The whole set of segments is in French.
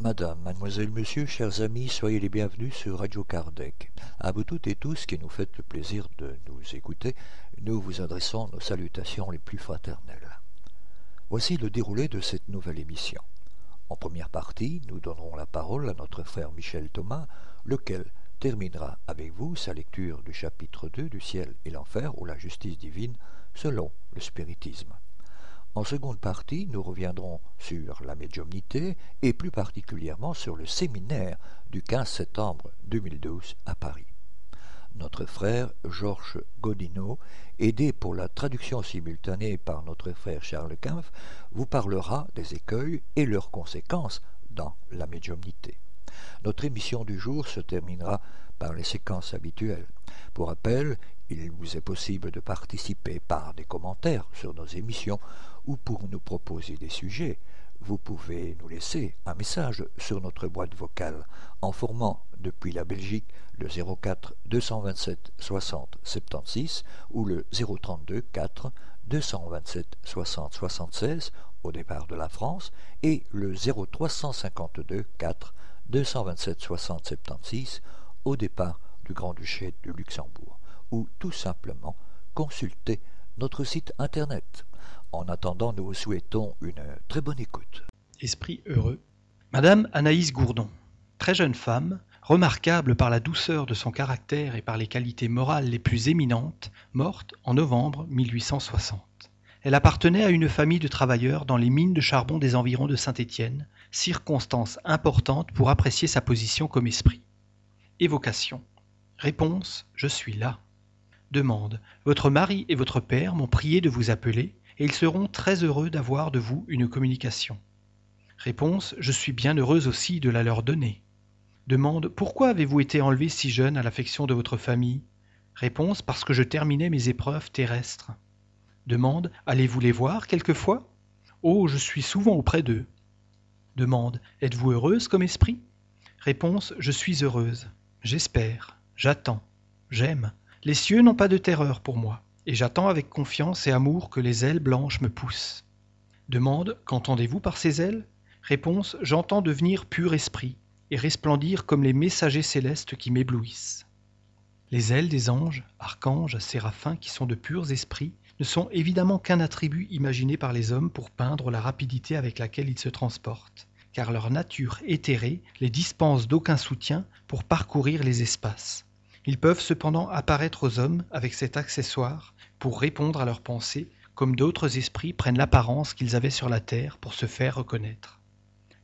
Madame, mademoiselle, monsieur, chers amis, soyez les bienvenus sur Radio Kardec. À vous toutes et tous qui nous faites le plaisir de nous écouter, nous vous adressons nos salutations les plus fraternelles. Voici le déroulé de cette nouvelle émission. En première partie, nous donnerons la parole à notre frère Michel Thomas, lequel terminera avec vous sa lecture du chapitre 2 du Ciel et l'Enfer ou la justice divine selon le spiritisme. En seconde partie, nous reviendrons sur la médiumnité et plus particulièrement sur le séminaire du 15 septembre 2012 à Paris. Notre frère Georges Godineau, aidé pour la traduction simultanée par notre frère Charles Kempf, vous parlera des écueils et leurs conséquences dans la médiumnité. Notre émission du jour se terminera par les séquences habituelles. Pour rappel, il vous est possible de participer par des commentaires sur nos émissions ou pour nous proposer des sujets. Vous pouvez nous laisser un message sur notre boîte vocale en formant depuis la Belgique le 04 227 60 76 ou le 032 4 227 60 76 au départ de la France et le 0352 4 227 60 76 au départ du Grand-Duché de Luxembourg, ou tout simplement consulter notre site internet. En attendant, nous vous souhaitons une très bonne écoute. Esprit heureux. Madame Anaïs Gourdon, très jeune femme, remarquable par la douceur de son caractère et par les qualités morales les plus éminentes, morte en novembre 1860. Elle appartenait à une famille de travailleurs dans les mines de charbon des environs de Saint-Étienne, circonstance importante pour apprécier sa position comme esprit. Évocation. Réponse : je suis là. Demande : votre mari et votre père m'ont prié de vous appeler et ils seront très heureux d'avoir de vous une communication. Réponse : je suis bien heureuse aussi de la leur donner. Demande : pourquoi avez-vous été enlevée si jeune à l'affection de votre famille ? Réponse : parce que je terminais mes épreuves terrestres. Demande : allez-vous les voir quelquefois ? Oh, je suis souvent auprès d'eux. Demande : êtes-vous heureuse comme esprit ? Réponse : je suis heureuse. J'espère. J'attends, j'aime. Les cieux n'ont pas de terreur pour moi, et j'attends avec confiance et amour que les ailes blanches me poussent. Demande : qu'entendez-vous par ces ailes ? Réponse : j'entends devenir pur esprit, et resplendir comme les messagers célestes qui m'éblouissent. Les ailes des anges, archanges, séraphins qui sont de purs esprits, ne sont évidemment qu'un attribut imaginé par les hommes pour peindre la rapidité avec laquelle ils se transportent, car leur nature éthérée les dispense d'aucun soutien pour parcourir les espaces. Ils peuvent cependant apparaître aux hommes avec cet accessoire pour répondre à leurs pensées, comme d'autres esprits prennent l'apparence qu'ils avaient sur la terre pour se faire reconnaître.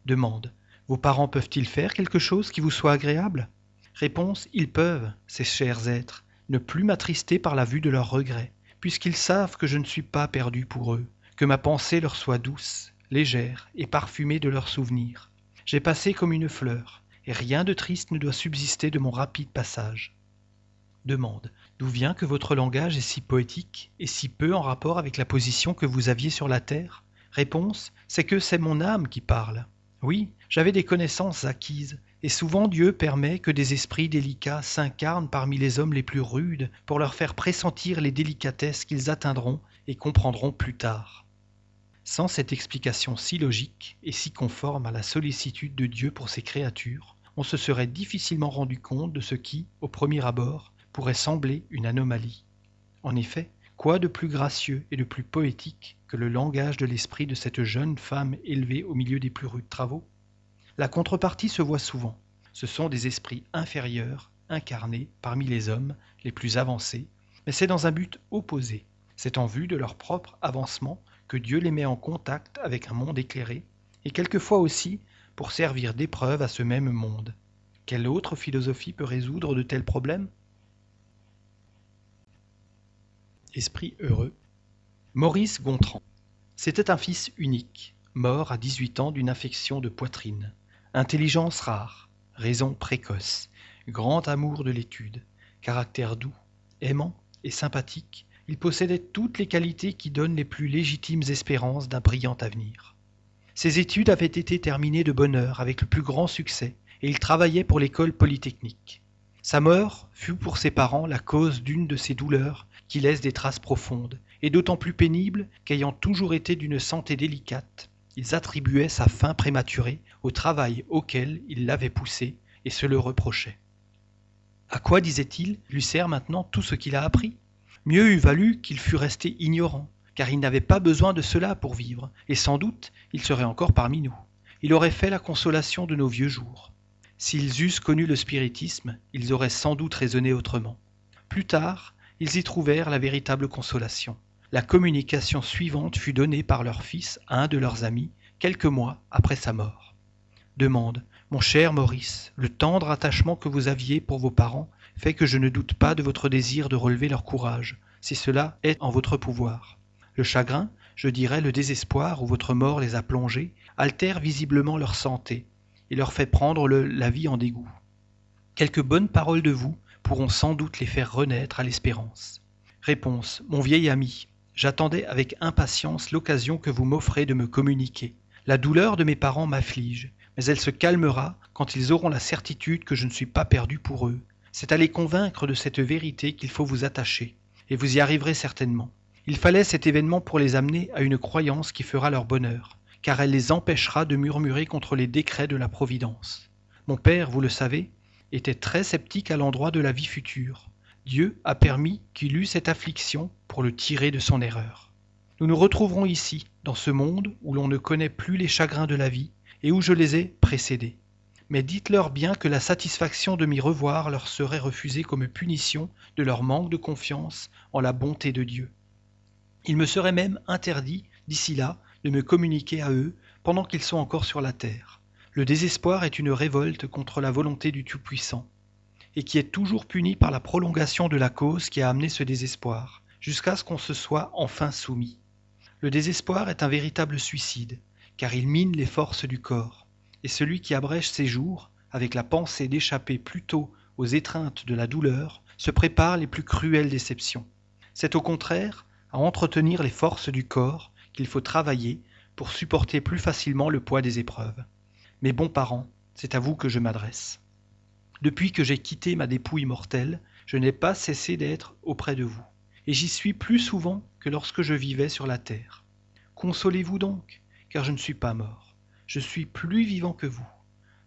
Demande : vos parents peuvent-ils faire quelque chose qui vous soit agréable ? Réponse : ils peuvent, ces chers êtres, ne plus m'attrister par la vue de leurs regrets, puisqu'ils savent que je ne suis pas perdu pour eux, que ma pensée leur soit douce, légère et parfumée de leurs souvenirs. J'ai passé comme une fleur, et rien de triste ne doit subsister de mon rapide passage. Demande : d'où vient que votre langage est si poétique et si peu en rapport avec la position que vous aviez sur la terre ? Réponse : c'est que c'est mon âme qui parle. Oui, j'avais des connaissances acquises, et souvent Dieu permet que des esprits délicats s'incarnent parmi les hommes les plus rudes pour leur faire pressentir les délicatesses qu'ils atteindront et comprendront plus tard. Sans cette explication si logique et si conforme à la sollicitude de Dieu pour ses créatures, on se serait difficilement rendu compte de ce qui, au premier abord, pourrait sembler une anomalie. En effet, quoi de plus gracieux et de plus poétique que le langage de l'esprit de cette jeune femme élevée au milieu des plus rudes travaux ? La contrepartie se voit souvent. Ce sont des esprits inférieurs, incarnés parmi les hommes, les plus avancés, mais c'est dans un but opposé. C'est en vue de leur propre avancement que Dieu les met en contact avec un monde éclairé, et quelquefois aussi pour servir d'épreuve à ce même monde. Quelle autre philosophie peut résoudre de tels problèmes ? Esprit heureux. Maurice Gontran. C'était un fils unique, mort à 18 ans d'une infection de poitrine. Intelligence rare, raison précoce, grand amour de l'étude, caractère doux, aimant et sympathique, il possédait toutes les qualités qui donnent les plus légitimes espérances d'un brillant avenir. Ses études avaient été terminées de bonne heure avec le plus grand succès et il travaillait pour l'école polytechnique. Sa mort fut pour ses parents la cause d'une de ces douleurs qui laissent des traces profondes et d'autant plus pénibles qu'ayant toujours été d'une santé délicate, ils attribuaient sa fin prématurée au travail auquel il l'avait poussé et se le reprochaient. À quoi, disait-il, lui sert maintenant tout ce qu'il a appris? Mieux eût valu qu'il fût resté ignorant, car il n'avait pas besoin de cela pour vivre, et sans doute il serait encore parmi nous. Il aurait fait la consolation de nos vieux jours. S'ils eussent connu le spiritisme, ils auraient sans doute raisonné autrement. Plus tard, ils y trouvèrent la véritable consolation. La communication suivante fut donnée par leur fils à un de leurs amis, quelques mois après sa mort. Demande. Mon cher Maurice, le tendre attachement que vous aviez pour vos parents fait que je ne doute pas de votre désir de relever leur courage, si cela est en votre pouvoir. Le chagrin, je dirais le désespoir où votre mort les a plongés, altère visiblement leur santé et leur fait prendre la vie en dégoût. Quelques bonnes paroles de vous pourront sans doute les faire renaître à l'espérance. Réponse. Mon vieil ami, j'attendais avec impatience l'occasion que vous m'offrez de me communiquer. La douleur de mes parents m'afflige, mais elle se calmera quand ils auront la certitude que je ne suis pas perdu pour eux. C'est à les convaincre de cette vérité qu'il faut vous attacher, et vous y arriverez certainement. Il fallait cet événement pour les amener à une croyance qui fera leur bonheur, car elle les empêchera de murmurer contre les décrets de la Providence. Mon père, vous le savez, était très sceptique à l'endroit de la vie future. Dieu a permis qu'il eût cette affliction pour le tirer de son erreur. Nous nous retrouverons ici, dans ce monde où l'on ne connaît plus les chagrins de la vie, et où je les ai précédés. Mais dites-leur bien que la satisfaction de m'y revoir leur serait refusée comme punition de leur manque de confiance en la bonté de Dieu. Il me serait même interdit, d'ici là, de me communiquer à eux pendant qu'ils sont encore sur la terre. Le désespoir est une révolte contre la volonté du Tout-Puissant, et qui est toujours punie par la prolongation de la cause qui a amené ce désespoir, jusqu'à ce qu'on se soit enfin soumis. Le désespoir est un véritable suicide, car il mine les forces du corps, et celui qui abrège ses jours, avec la pensée d'échapper plutôt aux étreintes de la douleur, se prépare les plus cruelles déceptions. C'est au contraire à entretenir les forces du corps qu'il faut travailler pour supporter plus facilement le poids des épreuves. Mes bons parents, c'est à vous que je m'adresse. Depuis que j'ai quitté ma dépouille mortelle, je n'ai pas cessé d'être auprès de vous, et j'y suis plus souvent que lorsque je vivais sur la terre. Consolez-vous donc, car je ne suis pas mort. Je suis plus vivant que vous.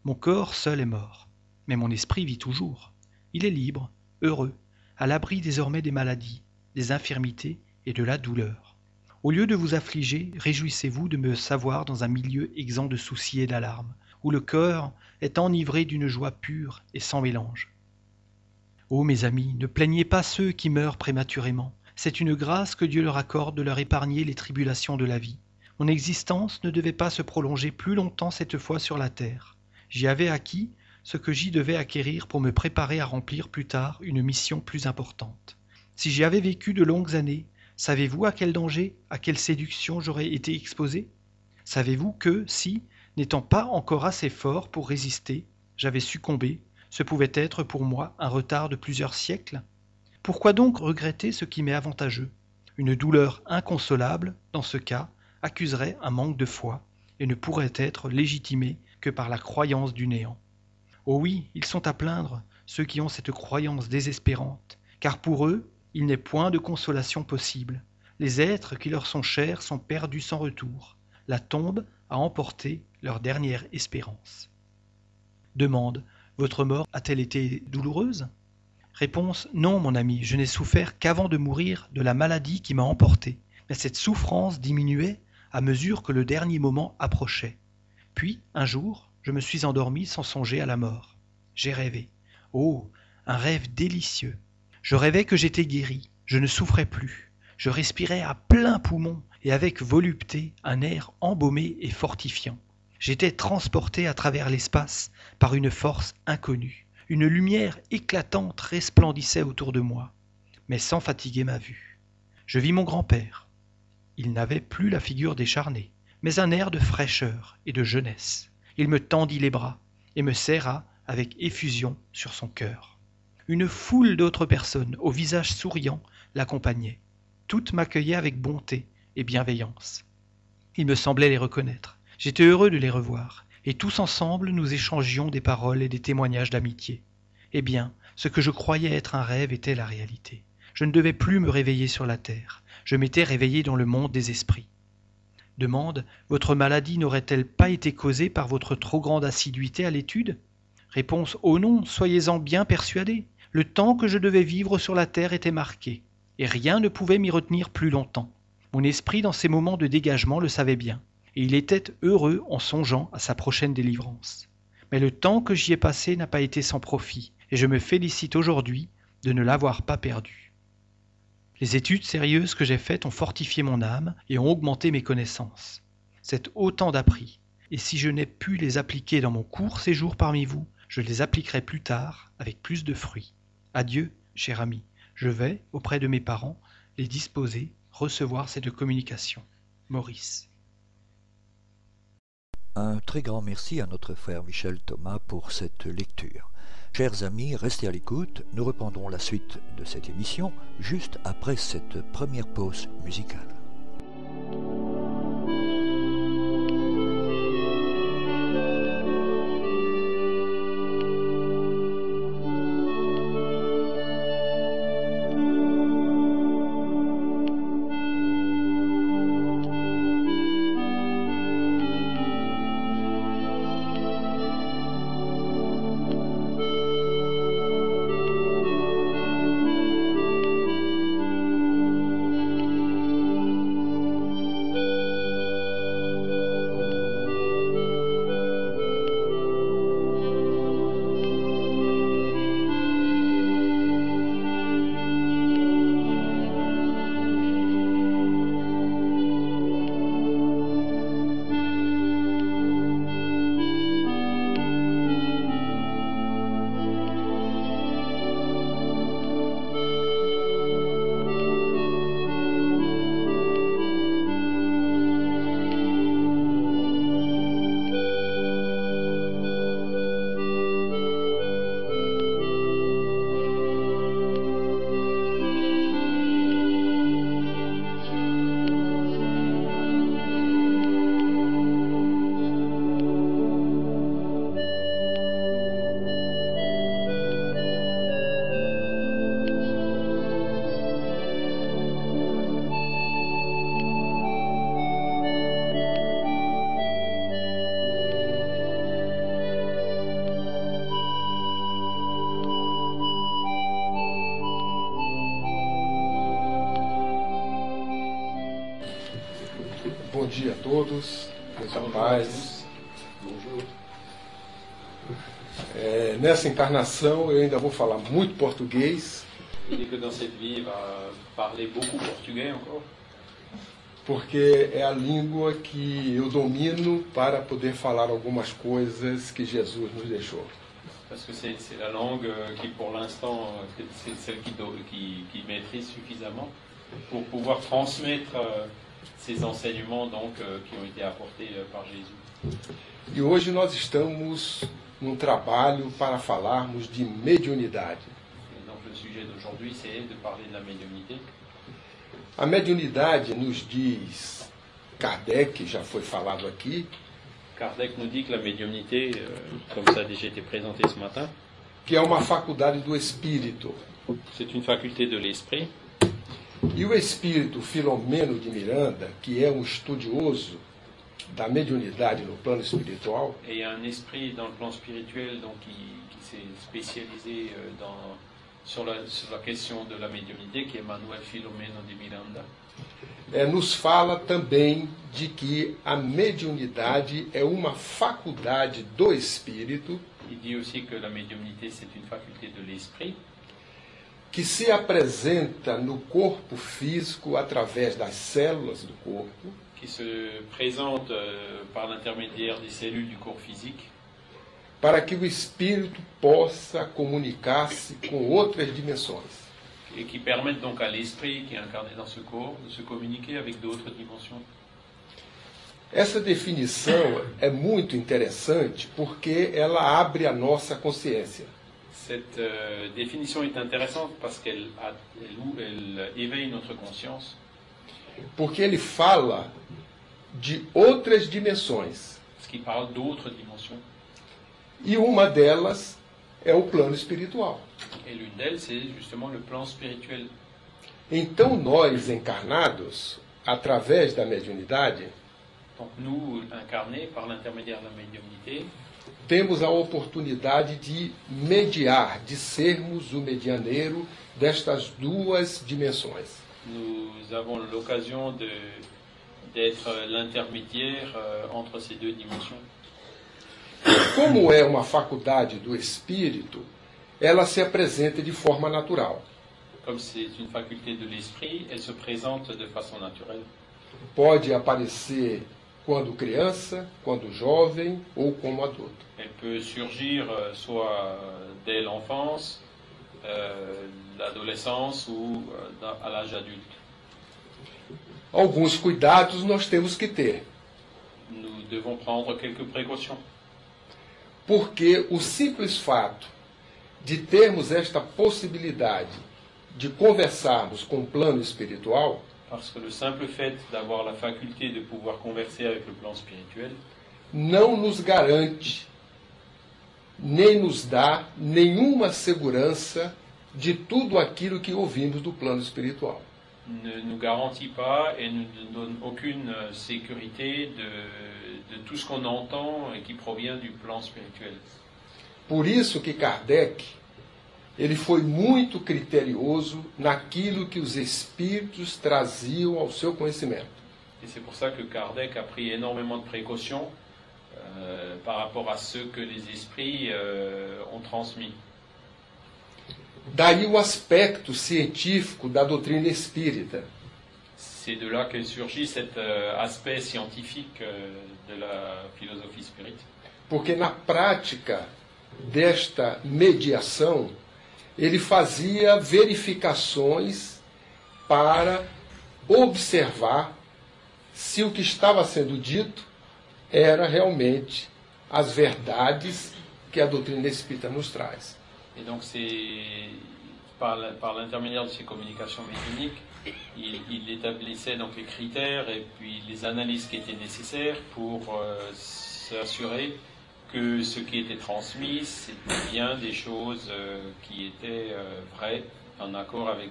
Mon corps seul est mort, mais mon esprit vit toujours. Il est libre, heureux, à l'abri désormais des maladies, des infirmités et de la douleur. Au lieu de vous affliger, réjouissez-vous de me savoir dans un milieu exempt de soucis et d'alarmes, où le cœur est enivré d'une joie pure et sans mélange. Ô mes amis, ne plaignez pas ceux qui meurent prématurément. C'est une grâce que Dieu leur accorde de leur épargner les tribulations de la vie. Mon existence ne devait pas se prolonger plus longtemps cette fois sur la terre. J'y avais acquis ce que j'y devais acquérir pour me préparer à remplir plus tard une mission plus importante. Si j'y avais vécu de longues années, savez-vous à quel danger, à quelle séduction j'aurais été exposé? Savez-vous que, si, n'étant pas encore assez fort pour résister, j'avais succombé, ce pouvait être pour moi un retard de plusieurs siècles? Pourquoi donc regretter ce qui m'est avantageux? Une douleur inconsolable, dans ce cas, accuserait un manque de foi et ne pourrait être légitimé que par la croyance du néant. Oh oui, ils sont à plaindre, ceux qui ont cette croyance désespérante, car pour eux, il n'est point de consolation possible. Les êtres qui leur sont chers sont perdus sans retour. La tombe a emporté leur dernière espérance. Demande, votre mort a-t-elle été douloureuse? Réponse, non mon ami, je n'ai souffert qu'avant de mourir de la maladie qui m'a emporté. Mais cette souffrance diminuait à mesure que le dernier moment approchait. Puis, un jour, je me suis endormi sans songer à la mort. J'ai rêvé. Oh, un rêve délicieux. Je rêvais que j'étais guéri, je ne souffrais plus. Je respirais à plein poumon et avec volupté un air embaumé et fortifiant. J'étais transporté à travers l'espace par une force inconnue. Une lumière éclatante resplendissait autour de moi, mais sans fatiguer ma vue. Je vis mon grand-père. Il n'avait plus la figure décharnée, mais un air de fraîcheur et de jeunesse. Il me tendit les bras et me serra avec effusion sur son cœur. Une foule d'autres personnes, au visage souriant, l'accompagnaient. Toutes m'accueillaient avec bonté et bienveillance. Il me semblait les reconnaître. J'étais heureux de les revoir, et tous ensemble nous échangions des paroles et des témoignages d'amitié. Eh bien, ce que je croyais être un rêve était la réalité. Je ne devais plus me réveiller sur la terre, je m'étais réveillé dans le monde des esprits. Demande, votre maladie n'aurait-elle pas été causée par votre trop grande assiduité à l'étude ? Réponse, oh non, soyez-en bien persuadés. Le temps que je devais vivre sur la terre était marqué, et rien ne pouvait m'y retenir plus longtemps. Mon esprit, dans ces moments de dégagement, le savait bien, et il était heureux en songeant à sa prochaine délivrance. Mais le temps que j'y ai passé n'a pas été sans profit, et je me félicite aujourd'hui de ne l'avoir pas perdu. Les études sérieuses que j'ai faites ont fortifié mon âme et ont augmenté mes connaissances. C'est autant d'appris, et si je n'ai pu les appliquer dans mon court séjour parmi vous, je les appliquerai plus tard avec plus de fruits. Adieu, cher ami. Je vais, auprès de mes parents, les disposer, recevoir cette communication. Maurice. Un très grand merci à notre frère Michel Thomas pour cette lecture. Chers amis, restez à l'écoute. Nous reprendrons la suite de cette émission juste après cette première pause musicale. Bom dia a todos, meus rapazes. Bonjour. Nessa encarnação eu ainda vou falar muito português. E que dans cette vie va parler beaucoup portugais encore. Porque é a língua que eu domino para poder falar algumas coisas que Jesus nos deixou. Parce que c'est la langue qui pour l'instant c'est celle qui maîtrise suffisamment pour pouvoir transmettre ces enseignements donc, qui ont été apportés par Jésus. E hoje nós estamos num trabalho para falarmos de mediunidade. Donc, le sujet d'aujourd'hui, c'est de parler de la médiumnité. A mediunidade nos diz Kardec, já foi falado aqui. Kardec nous dit que la médiumnité, comme ça a déjà été présenté ce matin, que é uma faculdade do espírito. C'est une faculté de l'esprit. E o espírito Filomeno de Miranda, que é um estudioso da mediunidade no plano espiritual, e um esprit dans le plan spirituel donc qui s'est spécialisé sur la question de la médiumnité, que é Manuel Filomeno de Miranda. Nos fala também de que a mediunidade é uma faculdade do espírito. Il dit aussi que la médiumnité c'est une faculté de l'esprit. Que se apresenta no corpo físico através das células do corpo, que se présente par l'intermédiaire des cellules du corps physique, para que o espírito possa comunicar-se com outras dimensões. Et qui permettent donc à l'esprit qui est incarné dans ce corps de se communiquer avec d'autres dimensions. Essa definição é muito interessante porque ela abre a nossa consciência. Cette définition est intéressante parce qu'elle éveille notre conscience. Porque ele fala de outras dimensões. Que parle d'autres dimensões. E uma delas é o plano espiritual. Et l'une d'elles, c'est justement le plan spirituel. Então nós encarnados, através da mediunidade, donc nous incarnés par l'intermédiaire de la médiumnité, temos a oportunidade de mediar, de sermos o medianeiro destas duas dimensões. Nous avons l'occasion de d'être l'intermédiaire entre ces deux dimensions. Como é uma faculdade do espírito, ela se apresenta de forma natural. Comme c'est une faculté de l'esprit, elle se présente de façon naturelle. Pode aparecer quando criança, quando jovem ou como adulto. Elle peut surgir soit dès l'enfance, l'adolescence ou à l'âge adulte. Alguns cuidados nós temos que ter. Nous devons prendre quelques précautions. Porque o simples fato de termos esta possibilidade de conversarmos com o plano espiritual, parce que le simple fait d'avoir la faculté de pouvoir converser avec le plan spirituel, não nos garante nem nos dá nenhuma segurança de tudo aquilo que ouvimos do plano espiritual. Ne nous garantit pas et ne nous donne aucune sécurité de tout ce qu'on entend et qui provient du plan spirituel. Por isso que Kardec, ele foi muito criterioso naquilo que os espíritos traziam ao seu conhecimento. Et c'est pour ça que Kardec a pris énormément de précautions par rapport à ce que les esprits ont transmis. Daí o aspecto científico da doutrina espírita. C'est de là que surgit cet aspect scientifique de la philosophie spirite. Porque na prática desta mediação, ele fazia verificações para observar se o que estava sendo dito era realmente as verdades que a doutrina espírita nos traz. Et donc, c'est par l'intermédiaire de ces communications médiumniques, il établissait donc les critères et puis les analyses qui étaient nécessaires pour s'assurer que ce qui était transmis, c'était bien des choses qui étaient vraies, en accord avec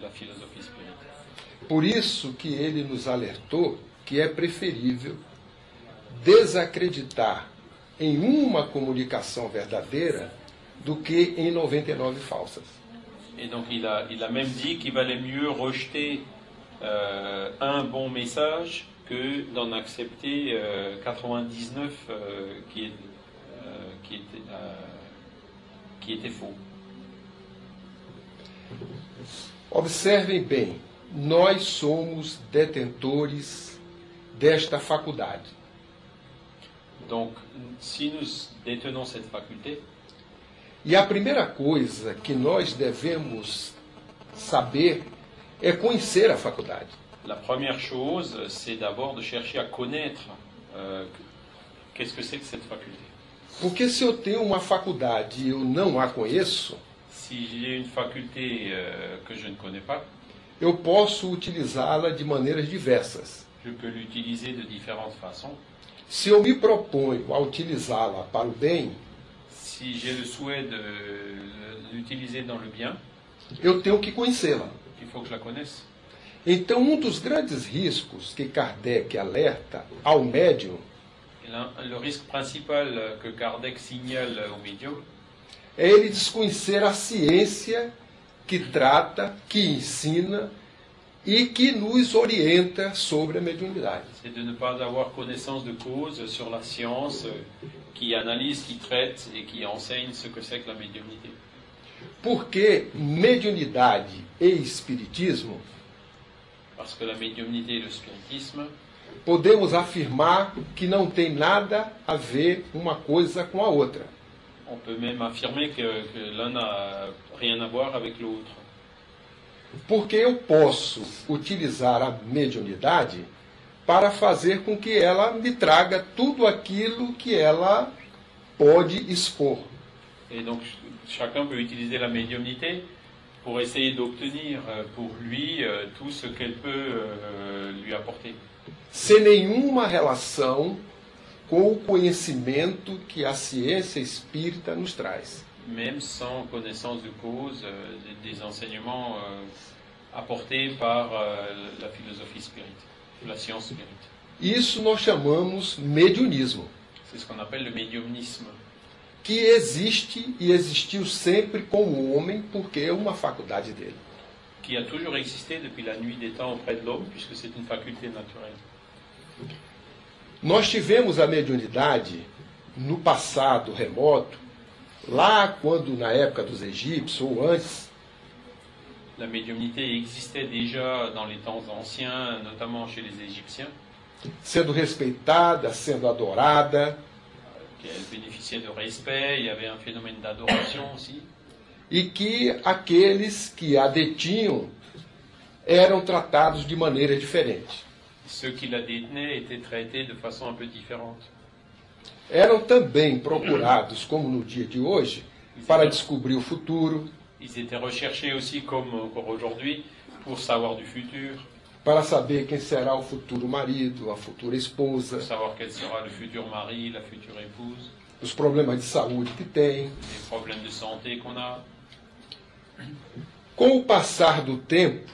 la philosophie spirituelle. Por isso que ele nos alertou que é preferível desacreditar em uma comunicação verdadeira do que em 99 falsas. Et donc il a même dit qu'il valait mieux rejeter un bon message que d'en accepter 99 qui étaient faux. Observem bem, nós somos detentores desta faculdade. Donc si nous détenons cette faculté, e a primeira coisa que nós devemos saber é conhecer a faculdade. La première chose, c'est d'abord de chercher à connaître qu'est-ce que c'est que cette faculté. Porque se eu tenho uma faculdade e eu não a conheço, si j'ai une faculté que je ne connais pas, eu posso utilizá-la de maneiras diversas. Je peux l'utiliser de différentes façons. Se eu me proponho a utilizá-la para o bem, si j'ai le souhait de l'utiliser dans le bien, eu tenho que conhecê-la. Il faut que je la connaisse. Então, dos grandes riscos que Kardec alerta ao médium, le risque principal que Kardec signale au médium, é ele desconhecer a ciência que trata, que ensina e que nos orienta sobre a mediunidade. C'est de ne pas avoir connaissance de cause sur la science qui analyse, qui traite et qui enseigne ce que c'est que la médiumnité. Porque mediunidade e espiritismo, parce que la médiumnité et le spiritisme, podemos afirmar que não tem nada a ver uma coisa com a outra. On peut même affirmer que l'un n'a rien à voir avec l'autre. Porque eu posso utilizar a mediunidade para fazer com que ela me traga tudo aquilo que ela pode expor. Et donc chacun peut utiliser la médiumnité pour essayer d'obtenir pour lui tout ce qu'elle peut lui apporter. sem nenhuma relação com o conhecimento que a ciência espírita nos traz. Même sans connaissance de cause des enseignements apportés par la philosophie spirite, la science spirite. Isso nós chamamos mediunismo. C'est ce qu'on appelle le médiumnisme. Que existe e existiu sempre com o homem porque é uma faculdade dele. Qui a toujours existé depuis la nuit des temps auprès de l'homme, puisque c'est une faculté naturelle. Nós tivemos a mediunidade no passado remoto, lá quando na época dos egípcios ou antes. La médiumnité existait déjà dans les temps anciens, notamment chez les Égyptiens. Sendo respeitada, sendo adorada. Elle bénéficiait de respect, il y avait un phénomène d'adoration aussi. E que aqueles que a detinham eram tratados de maneira diferente. Ceux qui la détenaient étaient traités de façon un peu différente. Eram também procurados, como no dia de hoje, para descobrir o futuro. Ils étaient recherchés aussi, comme encore aujourd'hui, pour savoir du futur. Para saber quem será o futuro marido, a futura esposa. Pour savoir quel sera le futur mari, la future épouse. Os problemas de saúde que tem. Les problèmes de santé qu'on a. Com o passar do tempo,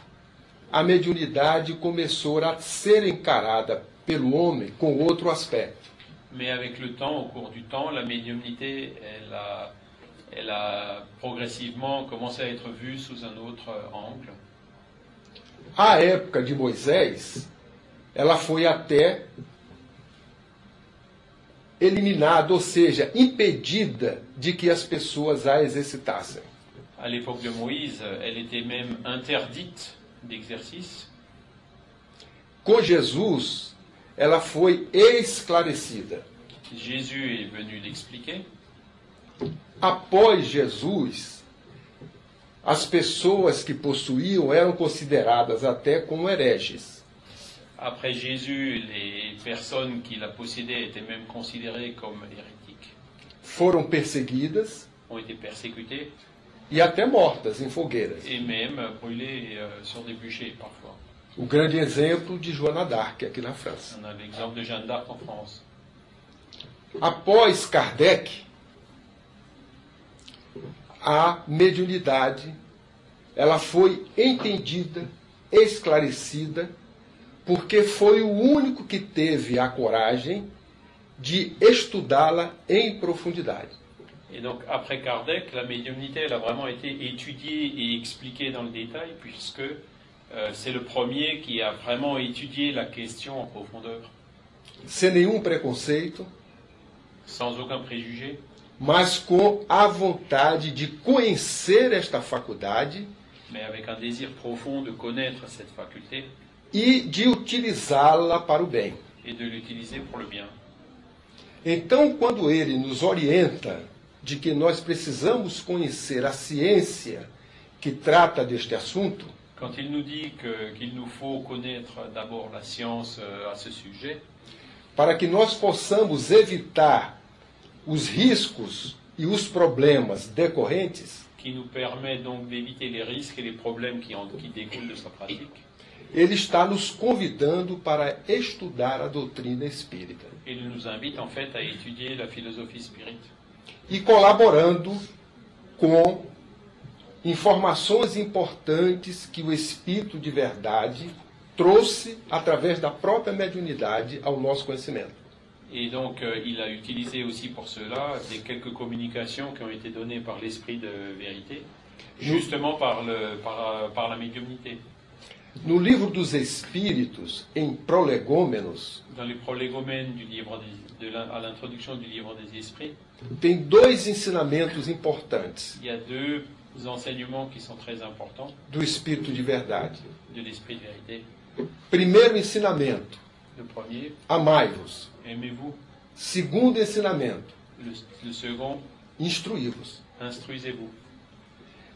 a mediunidade começou a ser encarada pelo homem com outro aspecto. Mais avec le temps, au cours du temps, la médiumnité, elle a progressivement commencé à être vue sous un autre angle. À época de Moisés, ela foi até eliminada, ou seja, impedida de que as pessoas a exercitassem. À l'époque de Moïse, elle était même interdite d'exercice. Com Jesus, ela foi esclarecida. Jésus est venu l'expliquer. Após Jesus, as pessoas que possuíam eram consideradas até como hereges. Après Jésus, les personnes qui la possédaient étaient même considérées comme hérétiques. Foram perseguidas. Ont été persécutées. E até mortas em fogueiras. Et même brûlées sur des bûchers parfois. O grande exemplo de Jeanne d'Arc aqui na França. On a l'exemple de Jeanne d'Arc en France. Após Kardec, a mediunidade ela foi entendida, esclarecida, porque foi o único que teve a coragem de estudá-la em profundidade. Et donc, après Kardec, la médiumnité, elle a vraiment été étudiée et expliquée dans le détail, puisque c'est le premier qui a vraiment étudié la question en profondeur. Sem nenhum preconceito. Sans aucun préjugé. Mas com a vontade de conhecer esta faculdade. Mais avec un désir profond de connaître cette faculté. E de utilizá-la para o bem. Et de l'utiliser pour le bien. Então, quando ele nos orienta de que nós precisamos conhecer a ciência que trata deste assunto. Quand il nous dit qu'il nous faut connaître d'abord la science à ce sujet, para que nós possamos evitar os riscos e os problemas decorrentes, qui nous permet donc d'éviter les risques et les problèmes qui découlent de sa pratique. Ele está nos convidando para estudar a doutrina espírita. Il nous invite en fait à étudier la philosophie spirite. E colaborando com informações importantes que o Espírito de Verdade trouxe através da própria mediunidade ao nosso conhecimento. E então ele a utilizou também por cela algumas comunicações que ont été données par l'esprit de vérité, justement par la médiumnité. No livro dos Espíritos, em Prolegômenos, dans les prolégomènes du livre à l'introduction du livre des esprits, tem dois ensinamentos importantes. Il y a deux enseignements qui sont très importants. Do Espírito de Verdade. De l'esprit de vérité. Primeiro ensinamento. Le premier. Amai-vos. Aimez-vous. Segundo ensinamento. Le second. Instruí-vos. Instruisez-vous.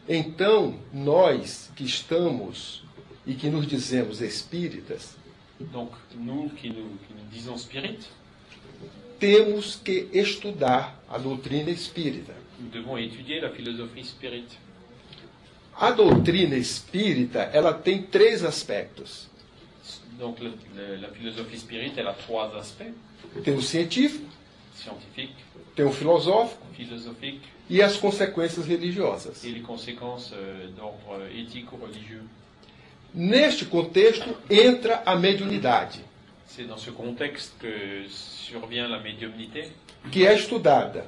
Então, nós que estamos e que nos dizemos espíritas, donc, nous, qui nous disons spirites, temos que estudar a doutrina espírita. Nous devons étudier la philosophie spirite. A doutrina espírita, ela tem três aspectos. Donc la philosophie spirite, elle a trois aspects. Tem o científico, tem o filosófico e as consequências religiosas. E as consequências d'ordre éthico religieux. Neste contexto entra a mediunidade. C'est dans ce contexte que survient la médiumnité, que é estudada,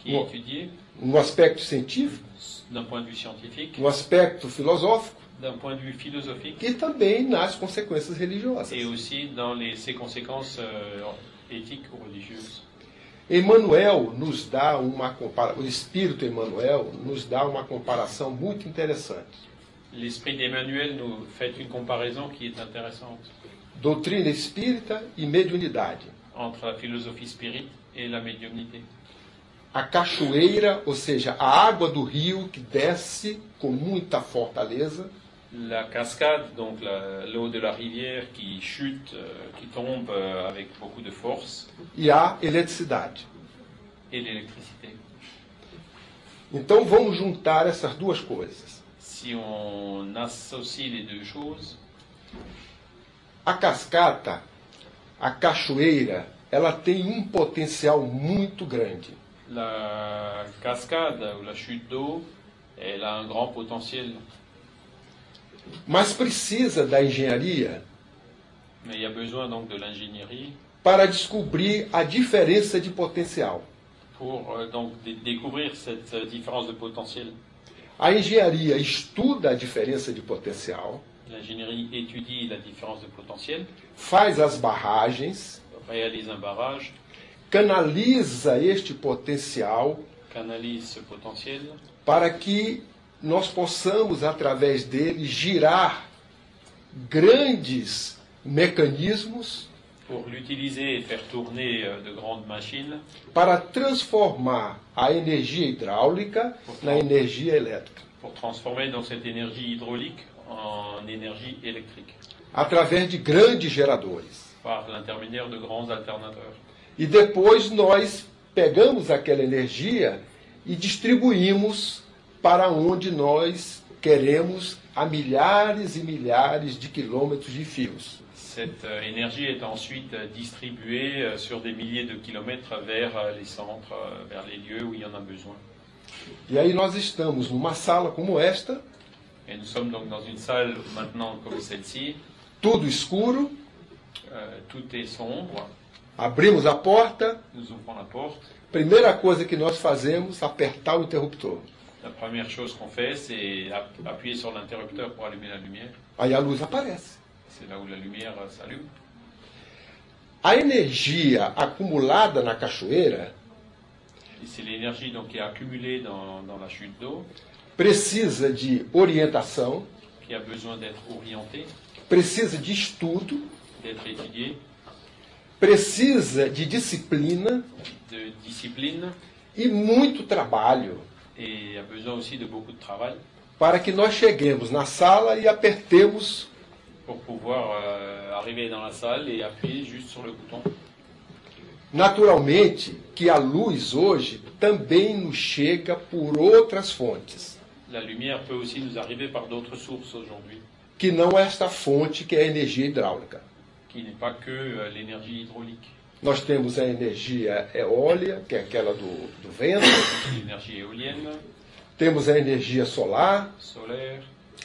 qui est étudiée, no aspecto científico, d'un point de vue scientifique, no aspecto filosófico, d'un point de vue philosophique, et também nas consequências religiosas. Et aussi dans ses conséquences éthiques ou religieuses. Emmanuel nos dá uma comparação, o espírito Emmanuel nos dá uma comparação muito interessante. L'esprit d'Emmanuel nous fait une comparaison qui est intéressante. Doutrine espírita e mediunidade. Entre a philosophie spirite et la médiumnité. A cachoeira, ou seja, a água do rio que desce com muita fortaleza. La cascade, donc l'eau de la rivière qui chute, qui tombe avec beaucoup de force. E a eletricidade. Et l'électricité. Então vamos juntar essas duas coisas. Si on associe les deux choses. A cascata, a cachoeira, ela tem um potencial muito grande. La cascade ou la chute d'eau, elle a un grand potentiel. Mas precisa da engenharia. Mais il y a besoin donc de l'ingénierie. Para descobrir a diferença de potencial. Pour donc découvrir cette différence de potentiel. A engenharia estuda a diferença de potencial. L'ingénierie étudie la différence de potentiel. Faz as barragens. Réalise un barrage. Canaliza este potencial. Canalise ce potentiel. Para que nós possamos, através dele, girar grandes mecanismos. Pour l'utiliser et faire tourner de grandes machines. Para transformar a energia hidráulica na energia elétrica. Pour transformer donc cette énergie hydraulique en énergie électrique. Através de grandes geradores. Par l'intermédiaire de grands alternateurs. E depois nós pegamos aquela energia e distribuímos para onde nós queremos a milhares e milhares de quilômetros de fios. Cette énergie est ensuite distribuée sur des milliers de kilomètres vers les centres, vers les lieux où il y en a besoin. E aí nós estamos numa sala como esta. Et nous sommes donc dans une salle maintenant comme celle-ci. Tudo escuro. Tout est sombre. Abrimos a porta. Nous ouvrons la porte. Primeira coisa que nós fazemos, apertar o interruptor. La première chose qu'on fait, c'est appuyer sur l'interrupteur pour allumer la lumière. Aí a luz aparece. C'est là où la lumière s'allume. A energia acumulada na cachoeira. C'est l'énergie donc qui est accumulée dans la chute d'eau. Precisa de orientação. Qui a besoin d'être orientée. Precisa de estudo. D'être étudiée. Precisa de disciplina, e muito trabalho, e há besoin aussi de beaucoup de travail, para que nós cheguemos na sala e apertemos, pour pouvoir arriver dans la salle et appuyer juste sur le bouton. Naturalmente que a luz hoje também nos chega por outras fontes. La lumière peut aussi nous arriver par d'autres sources aujourd'hui. Que não é esta fonte que é a energia hidráulica. Qui n'est pas que l'énergie hydraulique. Nós temos a energia eólica, que é aquela do vento. Energia eoliana. Temos a energia solar.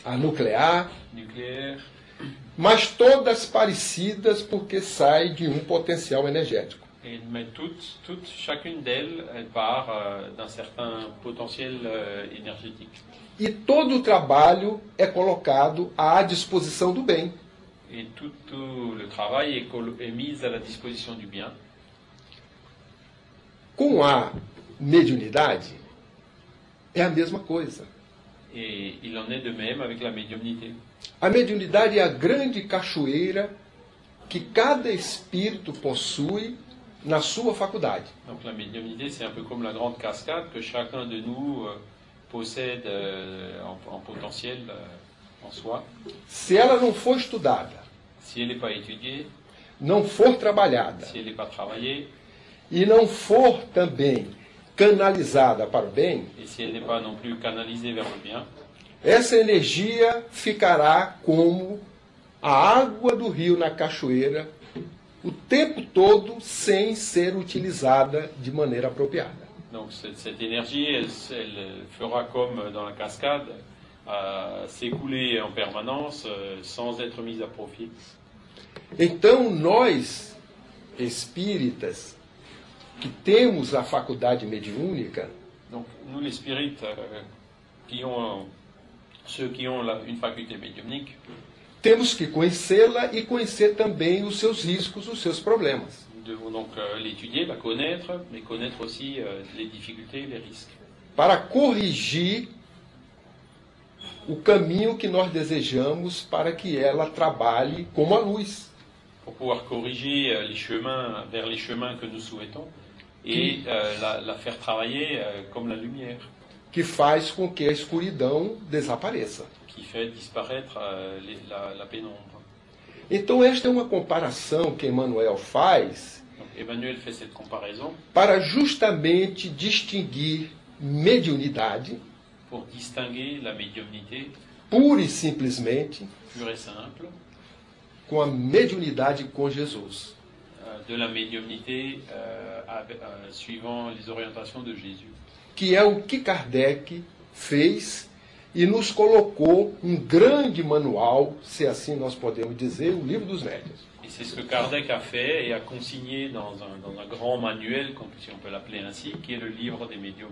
A nuclear. Mas todas parecidas porque saem de um potencial energético. Et, mais toutes, chacune d'elles part d'un certain potentiel énergétique. E todo o trabalho é colocado à disposição do bem. Et tout le travail est mis à la disposition du bien. Com a mediunidade é a mesma coisa. Et il en est de même avec la médiumnité. A mediunidade é a grande cachoeira que cada espírito possui na sua faculdade. Donc la médiumnité, c'est un peu comme la grande cascade que chacun de nous possède en potentiel. Se ela não for estudada, se ele pas étudier, não for trabalhada, se ele pas travailler, e não for também canalizada para o bem, e se ele pas non plus canalisée vers le bien, essa energia ficará como a água do rio na cachoeira o tempo todo sem ser utilizada de maneira apropriada. Donc cette énergie, elle fera comme dans la cascade, s'écouler en permanence sans être mise à profit. Então nós espíritas que temos a faculdade mediúnica, donc nous les spirites qui ont ceux qui ont une faculté médiumnique, temos que conhecê-la e conhecer também os seus riscos, os seus problemas. Devons donc l'étudier, la connaître, mais connaître aussi les difficultés et les risques. Para corrigir o caminho que nós desejamos para que ela trabalhe como a luz. Pour pouvoir corriger les chemins vers les chemins que nous souhaitons et la faire travailler comme la lumière. Que faz com que a escuridão desapareça. Qui fait disparaître la pénombre. Então esta é uma comparação que Emmanuel faz. Emmanuel fez essa comparação para justamente distinguir mediunidade, pour distinguer a mediunidade pura e simplesmente, pure et simple, com a mediunidade com Jesus, de la mediunidade suivant les orientations de Jésus, que é o que Kardec fez. E nos colocou grande manual, se assim nós podemos dizer, o Livro dos Médiuns. E c'est ce que Kardec a fait et a consigné dans un grand manuel, si on peut l'appeler ainsi, qui est le Livre des Médiums.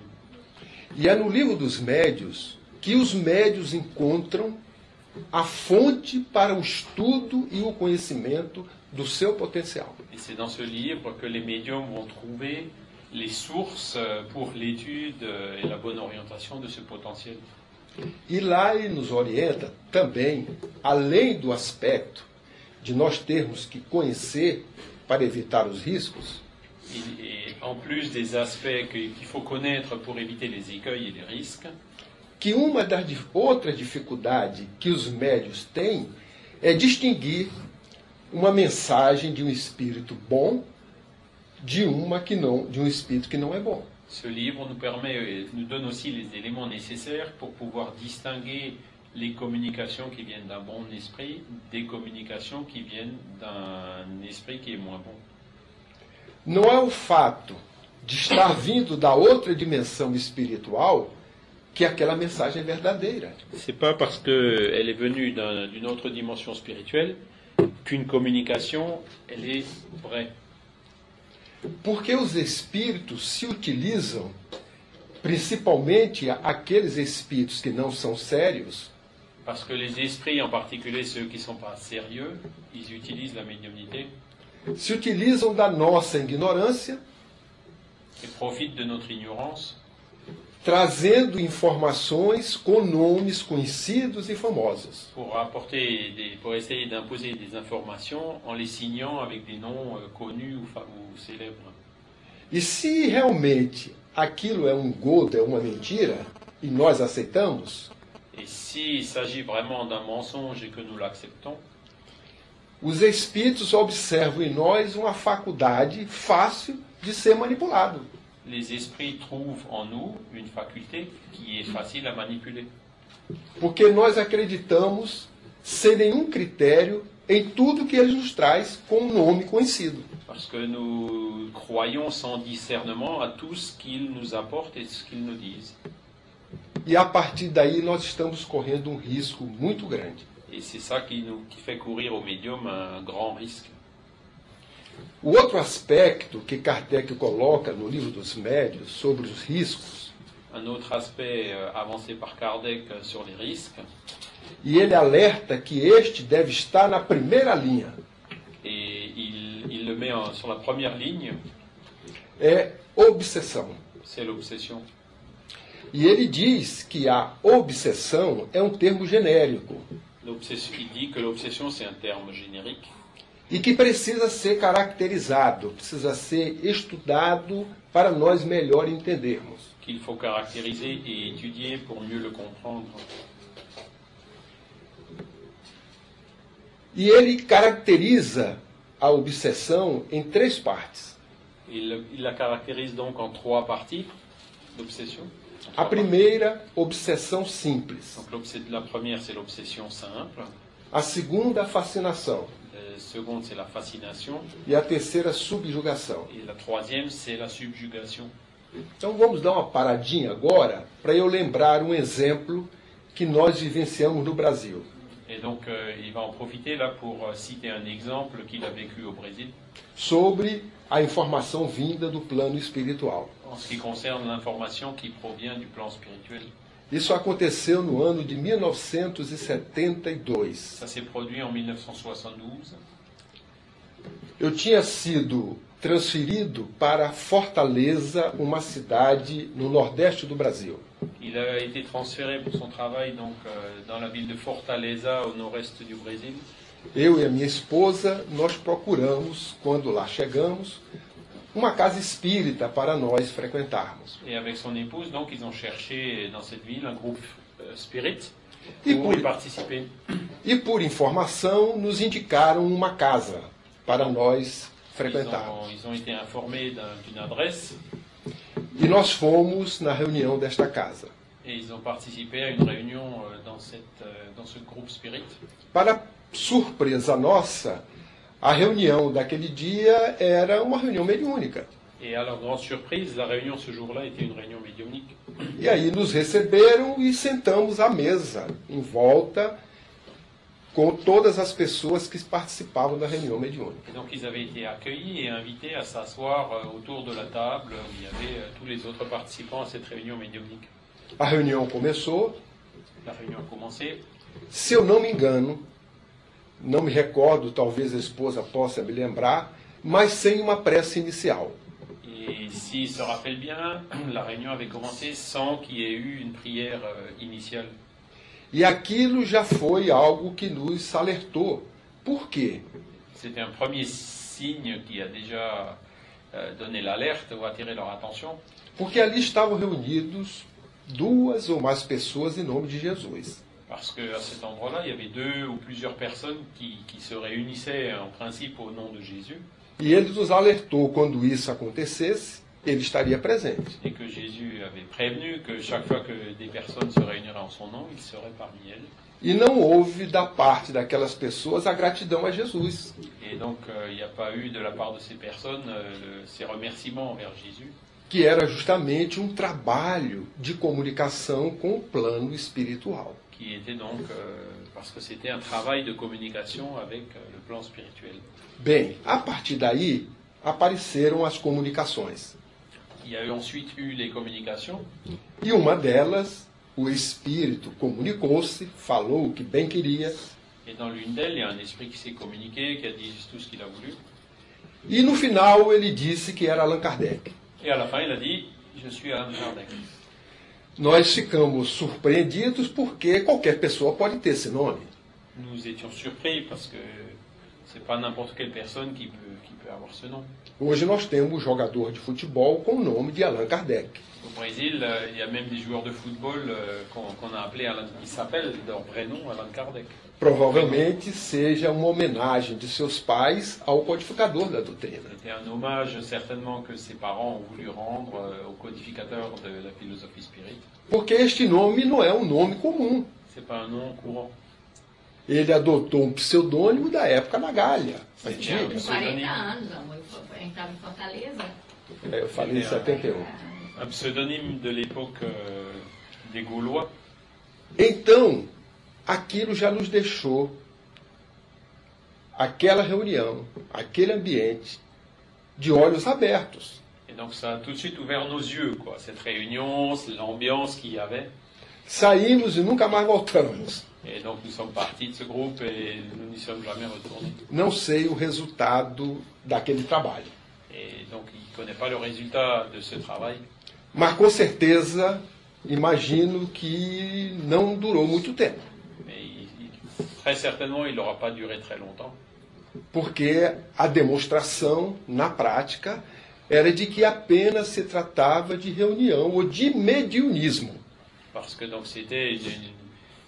E é no Livro dos Médiuns que os médiuns encontram a fonte para o estudo e o conhecimento do seu potencial. E c'est dans ce livre que les médiums vont trouver les sources pour l'étude et la bonne orientation de ce potentiel. E lá ele nos orienta também, além do aspecto de nós termos que conhecer para evitar os riscos. E en plus des aspects qu'il faut connaître pour éviter les écueils et les risques, que uma das outras dificuldades que os médiuns têm é distinguir uma mensagem de um espírito bom de uma que não, de um espírito que não é bom. Ce livre nous donne aussi les éléments nécessaires pour pouvoir distinguer les communications qui viennent d'un bon esprit des communications qui viennent d'un esprit qui est moins bon. Não é o fato de estar vindo da outra dimensão espiritual que aquela mensagem é verdadeira. C'est pas parce que elle est venue d'une autre dimension spirituelle qu'une communication elle est vraie. Porque os espíritos se utilizam, principalmente aqueles espíritos que não são sérios. Parce que les esprits, en particulier ceux qui sont pas sérieux, ils utilisent la médiumnité. Se utilizam da nossa ignorância. Ils profitent de notre ignorance. Trazendo informações com nomes conhecidos e famosos. Pour essayer d'imposer des informations en les signant avec des noms connus ou célèbres. E se realmente aquilo é engodo, é uma mentira, e nós aceitamos? Et s'il s'agit vraiment d'un mensonge et que nous l'acceptons? Os espíritos observam em nós uma faculdade fácil de ser manipulado. Les esprits trouvent en nous une faculté qui est facile à manipuler. Porque nós acreditamos sem nenhum critério em tudo que eles nos traz com nome conhecido. Parce que nous croyons sans discernement à tout ce qu'ils nous apportent et ce qu'ils nous disent. E a partir daí nós estamos correndo risco muito grande. Et c'est ça qui fait courir au médium un grand risque. O outro aspecto que Kardec coloca no Livro dos Médiuns sobre os riscos, um outro aspecto avancé por Kardec sobre os riscos, e ele alerta que este deve estar na primeira linha. E ele o põe sobre a primeira linha. É obsessão. C'est l'obsession. E ele diz que a obsessão é um termo genérico. Il dit que l'obsession c'est un terme générique. E que precisa ser caracterizado, precisa ser estudado para nós melhor entendermos. Qu'il faut caractériser et étudier pour mieux le comprendre. E ele caracteriza a obsessão em três partes. Il la caractérise donc en trois parties d'obsession. A primeira, obsessão simples. Donc la première c'est l'obsession simple. A segunda, a fascinação. Seconde, c'est la fascination. E a terceira, a subjugação. E a troisième, c'est la subjugation. Então vamos dar uma paradinha agora para eu lembrar um exemplo que nós vivenciamos no Brasil. Et donc, il va en profiter là pour citer un exemple qu'il a vécu au Brésil. Sobre a informação vinda do plano espiritual. En ce qui concerne l'information qui provient du plan spirituel. Isso aconteceu no ano de 1972. Ça s'est produit en 1972. Eu tinha sido transferido para Fortaleza, uma cidade no nordeste do Brasil. Il a été transféré pour son travail donc dans la ville de Fortaleza au nord-est du Brésil. Eu e a minha esposa nós procuramos quando lá chegamos uma casa espírita para nós frequentarmos. Et avec son épouse donc ils ont cherché dans cette ville un groupe spirit pour y participer. E por informação nos indicaram uma casa para nós frequentarmos. Ils ont été informés d'une adresse. E nós fomos na reunião desta casa. Et ils ont participé à une réunion dans ce groupe spirit. Para surpresa nossa, a reunião daquele dia era uma reunião mediúnica. Et à leur grande surprise, la réunion ce jour-là était une réunion médiumnique. E aí nos receberam e sentamos à mesa, em volta, com todas as pessoas que participavam da reunião mediúnica. Então, eles haviam sido acolhidos e invitados a s'asseoir autour da table, onde havia todos os outros participantes a essa reunião mediúnica. A reunião começou. Se eu não me engano, não me recordo, talvez a esposa possa me lembrar, mas sem uma prece inicial. E se se rappelle bem, a reunião havia começado sem que houve uma prière inicial. E aquilo já foi algo que nos alertou. Por quê? C'était un premier signe qui a déjà donné l'alerte ou attiré leur attention. Porque ali estavam reunidos duas ou mais pessoas em nome de Jesus. Parce que à cet endroit-là, il y avait deux ou plusieurs personnes qui se réunissaient en principe au nom de Jésus. E ele nos alertou quando isso acontecesse, ele estaria presente. Et que Jésus avait prévenu que chaque fois que des personnes se réuniraient en son nom, il serait parmi elles. E não houve da parte daquelas pessoas a gratidão a Jesus. Et donc il n'y a pas eu de la part de ces personnes ces remerciements envers Jésus. Que era justamente trabalho de comunicação com o plano espiritual. Qui était donc parce que c'était un travail de communication avec le plan spirituel. Bem, a partir daí apareceram as comunicações. Il y a eu ensuite eu les communications. E uma delas, o espírito comunicou-se, falou o que bem queria. Et dans l'une d'elles, il y a un esprit qui s'est communiqué, qui a dit tout ce qu'il a voulu. E no final ele disse que era Allan Kardec. Et à la fin, il a dit, je suis Allan Kardec. Nós ficamos surpreendidos porque qualquer pessoa pode ter esse nome. Nous étions surpris parce que c'est pas n'importe quelle personne qui peut avoir ce nom. Hoje nós temos jogador de futebol com o nome de Allan Kardec. Au Brésil, il y a même des joueurs de football qu'on a appelé Allan, qui s'appellent de leur vrai nom Allan Kardec. Provavelmente seja uma homenagem de seus pais ao codificador da doutrina. C'était un hommage certainement que ses parents ont voulu rendre au codificateur de la philosophie spirite. Porque este nome não é um nome comum. C'est pas un nom courant. Ele adotou pseudônimo da época da Galha. Sim, tinha 40 anos, ele estava em Fortaleza. Eu falei em 71. Um pseudônimo da época de Gaulois. Então, aquilo já nos deixou, aquela reunião, aquele ambiente, de olhos abertos. E então, isso tout de suite ouvert nos yeux, quoi. Cette réunion, l'ambiance qu'il y avait. Saímos e nunca mais voltamos. Et donc nous sommes partis de ce groupe et nous n'y sommes jamais retournés. Não sei o resultado daquele trabalho. Et donc il ne connaît pas le résultat de ce travail. Mas com certeza, imagino que não durou muito tempo. Mais très certainement, il n'aura pas duré très longtemps. Porque a demonstração na prática era de que apenas se tratava de reunião ou de mediunismo. Parce que donc c'était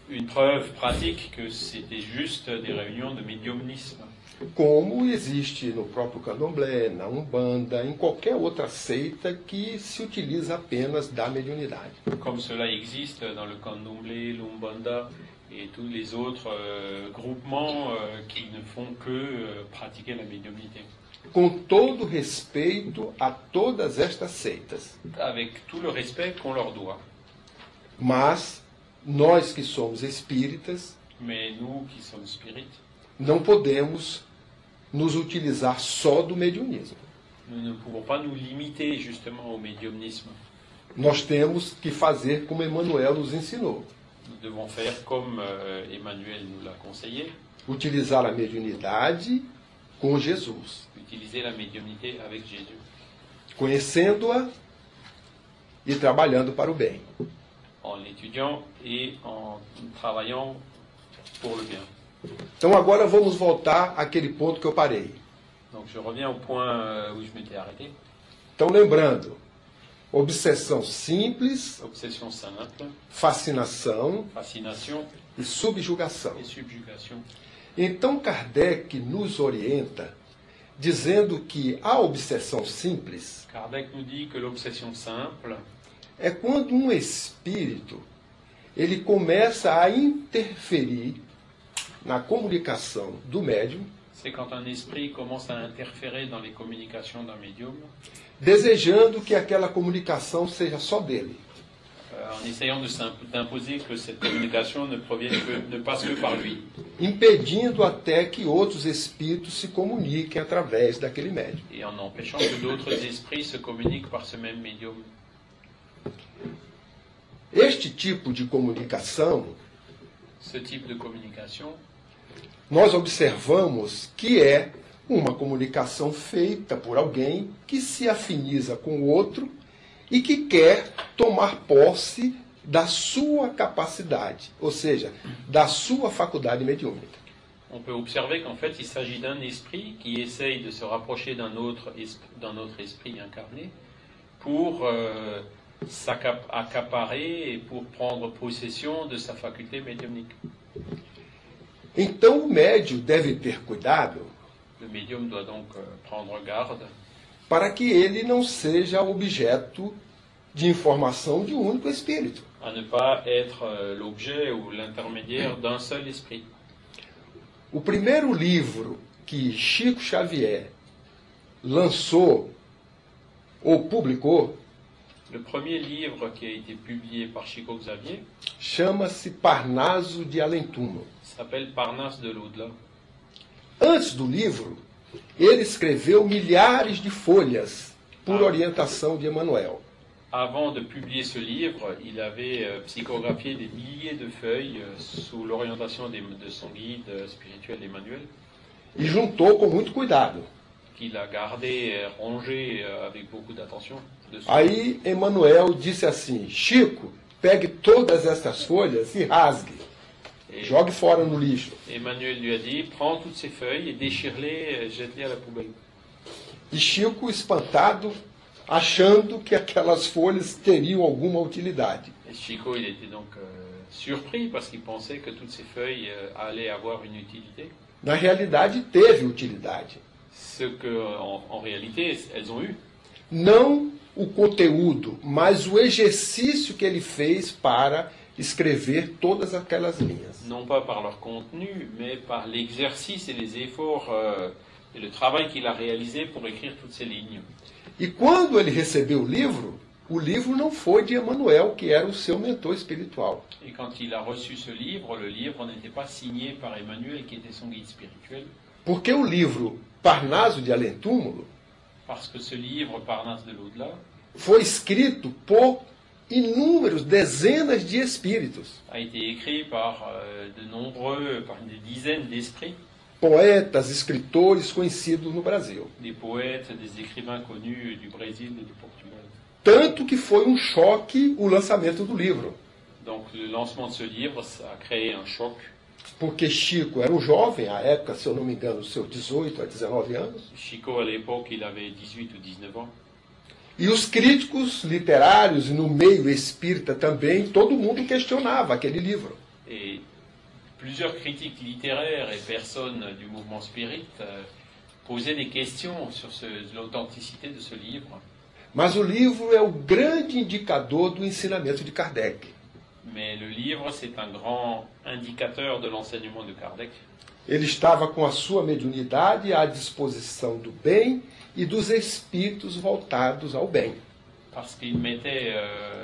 une preuve pratique que c'était juste des réunions de médiumnisme. Como existe no próprio Candomblé, na Umbanda, em qualquer outra seita que se utiliza apenas da mediunidade. Como cela existe dans le Candomblé, l'Umbanda et tous les autres groupements qui ne font que pratiquer la médiumnité. Com todo respeito a todas estas seitas. Avec tout le respect qu'on leur doit. Mas nós que somos espíritas, mais nous qui sommes spirites, não podemos nos utilizar só do mediunismo. Nous ne pouvons pas nous limiter justement au médiumnisme. Nós temos que fazer como Emmanuel nos ensinou. Nous devons faire comme Emmanuel nous l'a conseillé. Utiliser la médiumnité com Jesus. Utiliser la médiumnité avec Jésus. Conhecendo-a e trabalhando para o bem. En l'étudiant et en travaillant pour le bien. Então agora vamos voltar àquele ponto que eu parei. Donc je reviens au point où je m'étais arrêté. Então lembrando, obsessão simples, obsessão simple, fascinação e subjugação. Então Kardec nos orienta dizendo que a obsessão simples, Kardec nous dit que l'obsession simple é quando um espírito ele começa a interferir na comunicação do médium. C'est quand un esprit commence à interférer dans les communications d'un médium. Desejando que aquela comunicação seja só dele. En essayant d'imposer que cette communication ne provienne que, ne passe que par lui. Impedindo até que outros espíritos se comuniquem através daquele médium. Et en empêchant que d'autres esprits se communiquent par ce même médium. Este tipo de comunicação, ce type de communication, nós observamos que é uma comunicação feita por alguém que se afiniza com o outro e que quer tomar posse da sua capacidade, ou seja, da sua faculdade mediúnica. On peut observer qu'en fait, il s'agit d'un esprit qui essaye de se rapprocher d'un autre esprit incarné pour s'accaparer et pour prendre possession de sa faculté médiumnique. Então o médium deve ter cuidado para que ele não seja objeto de informação de único espírito. A ne pas être l'objet ou l'intermédiaire d'un seul esprit. O primeiro livro que Chico Xavier lançou ou publicou, le premier livre qui a été publié par Chico Xavier chama-se Parnaso de Além-Túmulo. S'appelle Parnaso de l'au-delà. Antes do livro, ele escreveu milhares de folhas por orientação de Emmanuel. Avant de publier ce livre, il avait psychographié des milliers de feuilles sous l'orientation de son guide spirituel Emmanuel. E juntou com muito cuidado. Qu'il a gardé, rongé avec beaucoup d'attention. Aí Emmanuel disse assim: Chico, pegue todas estas folhas e rasgue, jogue fora no lixo. Emmanuel lui a dit: prends toutes ces feuilles et déchire-les, jette-les à la poubelle. E Chico, espantado, achando que aquelas folhas teriam alguma utilidade. Et Chico, il était donc surpris parce qu'il pensait que toutes ces feuilles allaient avoir une utilité. Na realidade, teve utilidade. Ce que, en réalité, elles ont eu. Não o conteúdo, mas o exercício que ele fez para escrever todas aquelas linhas. Não pas par leur contenu, mais par l'exercice et les efforts et le travail qu'il a réalisé pour écrire toutes ces lignes. E quando ele recebeu o livro não foi de Emmanuel, que era o seu mentor espiritual. E quando ele recebeu ce livre, o livro não estava signé par Emmanuel, que era seu guide espiritual. Porque o livro Parnaso de Além-Túmulo, parce que ce livre Parnaso de l'au-delà, foi escrito por inúmeros, dezenas de espíritos. A été écrit par de nombreux, par des dizaines d'esprits. Poetas, escritores conhecidos no Brasil. Des poètes, des écrivains connus du Brésil et du Portugal. Tanto que foi choque o lançamento do livro. Donc le lancement de ce livre, ça a créé un choc. Porque Chico era jovem, à época, se eu não me engano, seus 18 a 19 anos. Chico, à l'époque, il avait 18 ou 19 ans. E os críticos literários, no meio espírita também, todo mundo questionava aquele livro. E plusieurs critiques littéraires et personnes du mouvement spirite posaient des questions sur l'authenticité de ce livre. Mas o livro é o grande indicador do ensinamento de Kardec. mais le livre, c'est un grand indicateur de l'enseignement de Kardec. Ele estava com a sua mediunidade à disposição do bem e dos espíritos voltados ao bem. Parce qu'il mettait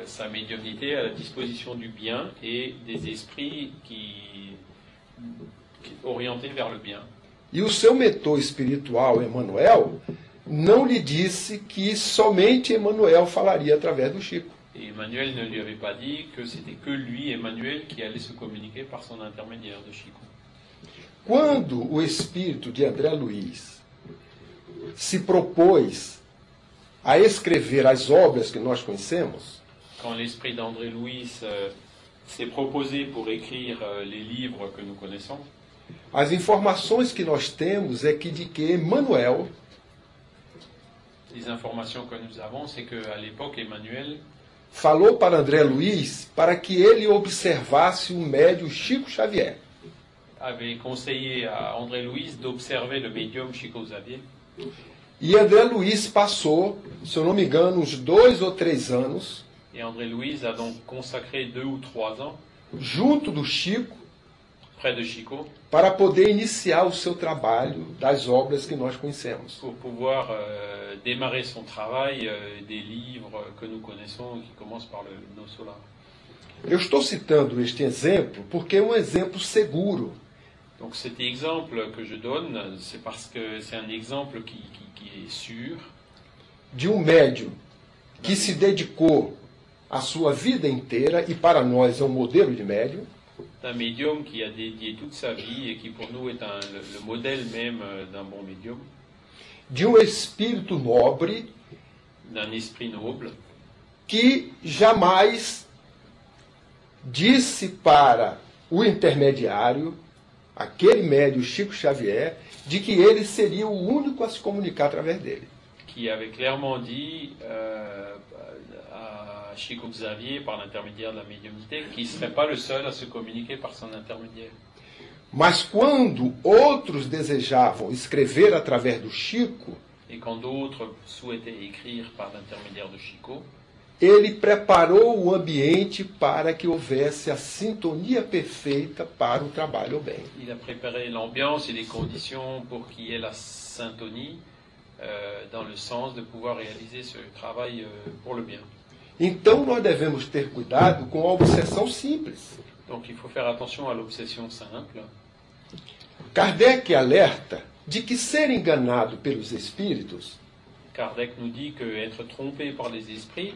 sa médiumnité à la disposition du bien et des esprits qui orientés vers le bien. E o seu mentor espiritual, Emmanuel, não lhe disse que somente Emmanuel falaria através do Chico. Et Emmanuel ne lui avait pas dit que c'était que lui, Emmanuel, qui allait se communiquer par son intermédiaire de Chico. Quando o espírito de André Luiz se propôs a escrever as obras que nós conhecemos, quand l'esprit d'André Luiz s'est proposé pour écrire les livres que nous connaissons, as informações que nós temos é que de que Emmanuel, les informations que nous avons, c'est que à l'époque Emmanuel falou para André Luiz para que ele observasse o médium Chico Xavier. Avait conseillé à André Luiz d'observer le médium Chico Xavier. E André Luiz passou, se eu não me engano, uns 2 ou 3 anos. Et André Luiz a donc consacré 2 ou 3 ans junto do Chico, près de Chico, para poder iniciar o seu trabalho das obras que nós conhecemos. Pour pouvoir démarrer son travail des livres que nous connaissons, qui commencent par le No Solar. Eu estou citando este exemplo porque é um exemplo seguro. Donc cet exemple que je donne, c'est parce que c'est un exemple qui est sûr. De um médium que se dedicou a sua vida inteira e para nós é um modelo de médium. D'un médium qui a dédié toute sa vie et qui pour nous est le modèle même d'un bon médium. De um espírito nobre, d'un esprit noble, que jamais disse para o intermediário, aquele médium Chico Xavier, de que ele seria o único a se comunicar através dele. Que avait clairement dit à Chico Xavier, par l'intermédiaire de la médiumnité, qu'il ne serait pas le seul à se communiquer par son intermédiaire. Mas quando outros desejavam escrever através do Chico, et quand d'autres souhaitaient écrire par l'intermédiaire de Chico, ele preparou o ambiente para que houvesse a sintonia perfeita para o trabalho bem. Ele preparou a ambiência e as condições para que haja a sintonia, no sentido de poder realizar esse trabalho para o bem. Então nós devemos ter cuidado com a obsessão simples. Então, il faut faire attention à l'obsession simple. Kardec alerta de que ser enganado pelos espíritos, Kardec nous dit que être trompé par les esprits,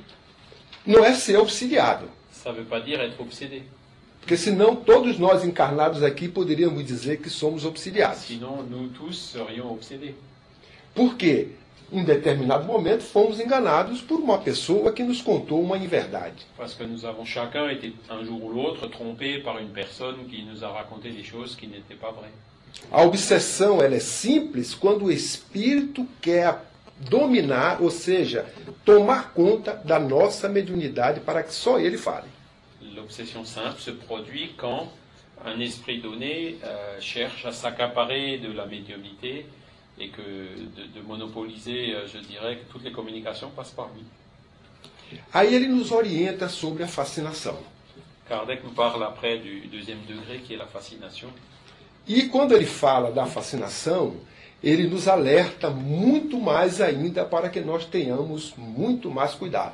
não é ser obsidiado. Ça veut pas dire être obsédé. Porque senão todos nós encarnados aqui poderíamos dizer que somos obsidiados. Sinon nous tous serions obsédés. Porque em determinado momento fomos enganados por uma pessoa que nos contou uma inverdade. Parce que nous avons chacun été un jour ou l'autre trompé par une personne qui nous a raconté des choses qui n'étaient pas vraies. A obsessão ela é simples quando o espírito quer dominar, ou seja, tomar conta da nossa mediunidade para que só ele fale. L'obsession simple se produit quand un esprit donné cherche à s'accaparer de la médiumnité et que de monopoliser, je dirais, que toutes les communications passent par lui. Aí ele nos orienta sobre a fascinação. Kardec nous parle après du deuxième degré qui est la fascination. E quando ele fala da fascinação, ele nos alerta muito mais ainda para que nós tenhamos muito mais cuidado.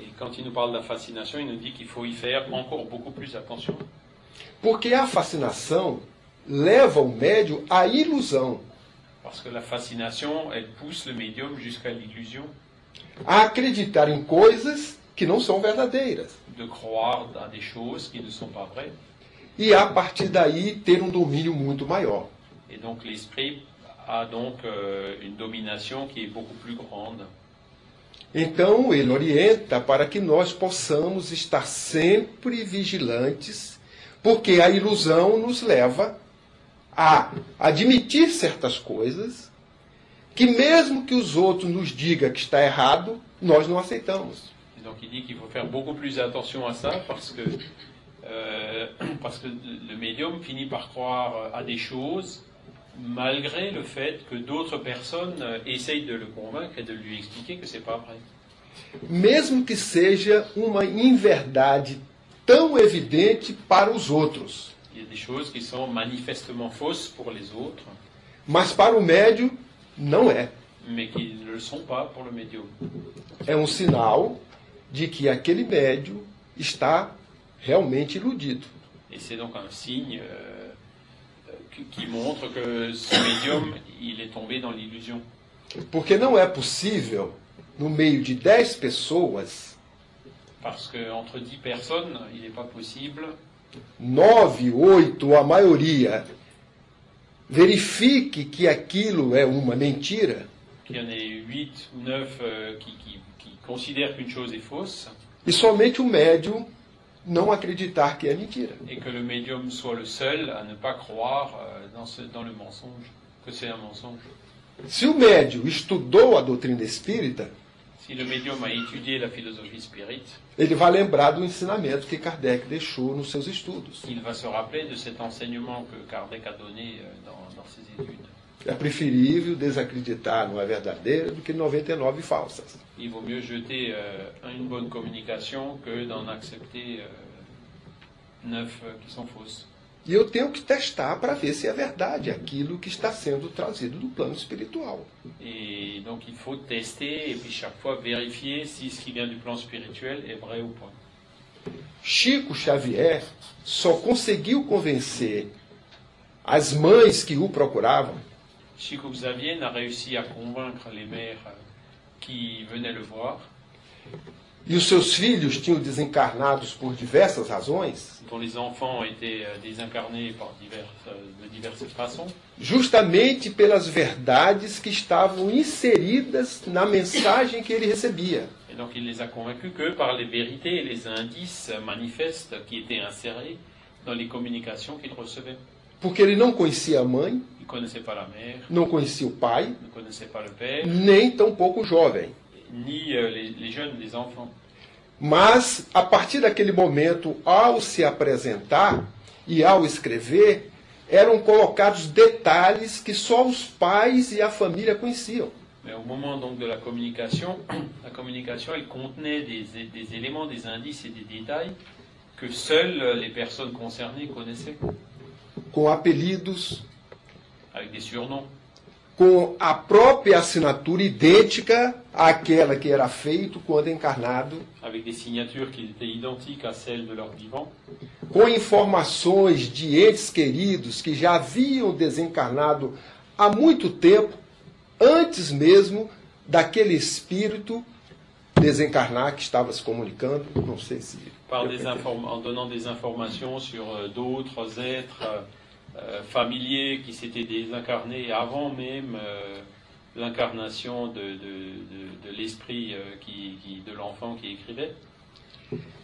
E quando ele fala da fascinação, ele nos diz que faut y faire encore beaucoup plus attention. Porque a fascinação leva o médium à ilusão. Parce que la fascination, elle pousse le médium jusqu'à l'illusion. A acreditar em coisas que não são verdadeiras. De croire à des choses qui ne sont pas vraies. E a partir daí ter domínio muito maior. Et donc l'esprit a donc une domination qui est beaucoup plus grande. Então ele orienta para que nós possamos estar sempre vigilantes, porque a ilusão nos leva a admitir certas coisas que mesmo que os outros nos digam que está errado, nós não aceitamos. Então ele diz que faut faire beaucoup plus attention à ça parce que le médium finit par croire à des choses malgré le fait que d'autres personnes essayent de le convaincre et de lui expliquer que c'est pas vrai. Mesmo que seja uma inverdade tão evidente para os outros. Il y a des choses qui sont manifestement fausses pour les autres. Mas para o médium não é. Mais qui ne le sont pas pour le médium. É sinal de que aquele médium está realmente iludido. Et c'est donc un signe qui montre que ce médium, il est tombé dans l'illusion. Porque não é possível no meio de 10 pessoas. Parce que entre 10 personnes, il n'est pas possible. 9, 8, a maioria verifique que aquilo é uma mentira. Qu'il y en ait 8 ou 9 qui considèrent qu'une chose est fausse. E somente o médium não acreditar que é mentira. Et que le médium soit le seul à ne pas croire dans le mensonge, que c'est un mensonge. Se o médium estudou a doutrina espírita, se o médium a estudado a filosofia espírita, ele vai lembrar do ensinamento que Kardec deixou nos seus estudos. Ele vai se rappeler de cet enseignement que Kardec a donné dans ses études. É preferível desacreditar numa verdadeira do que 99 falsas. Il vaut mieux jeter une bonne communication que d'en accepter 9 qui sont fausses. E eu tenho que testar para ver se é verdade aquilo que está sendo trazido do plano espiritual. E então, il faut tester et puis chaque fois vérifier si ce qui vient du plan spirituel est vrai ou pas. Chico Xavier só conseguiu convencer as mães que o procuravam. Chico Xavier n'a réussi à convaincre les mères qui venaient le voir. E os seus filhos tinham desencarnados por diversas razões. Então, os enfants étaient désincarnés de diversas façons. Justamente pelas verdades que estavam inseridas na mensagem que ele recebia. Et donc il les a convaincus que par les vérités et les indices manifestes qui étaient insérés dans les communications qu'il recevait. Porque ele não conhecia a mãe, não conhecia o pai, nem tampouco o jovem. Ni les jeunes, les enfants. Mas, a partir daquele momento, ao se apresentar e ao escrever, eram colocados detalhes que só os pais e a família conheciam. Mais au moment donc de la communication elle contenait des éléments, des indices et des détails que seules les personnes concernées connaissaient. Com apelidos, avec des surnoms. Com a própria assinatura idêntica àquela que era feito quando encarnado, avec des signatures qui étaient identiques à celles de leur vivant, com informações de entes queridos que já haviam desencarnado há muito tempo, antes mesmo daquele espírito desencarnar que estava se comunicando, não sei se... En donnant des informations sur d'autres êtres... familiers qui s'étaient désincarnés avant même l'incarnation de l'esprit de l'enfant qui écrivait.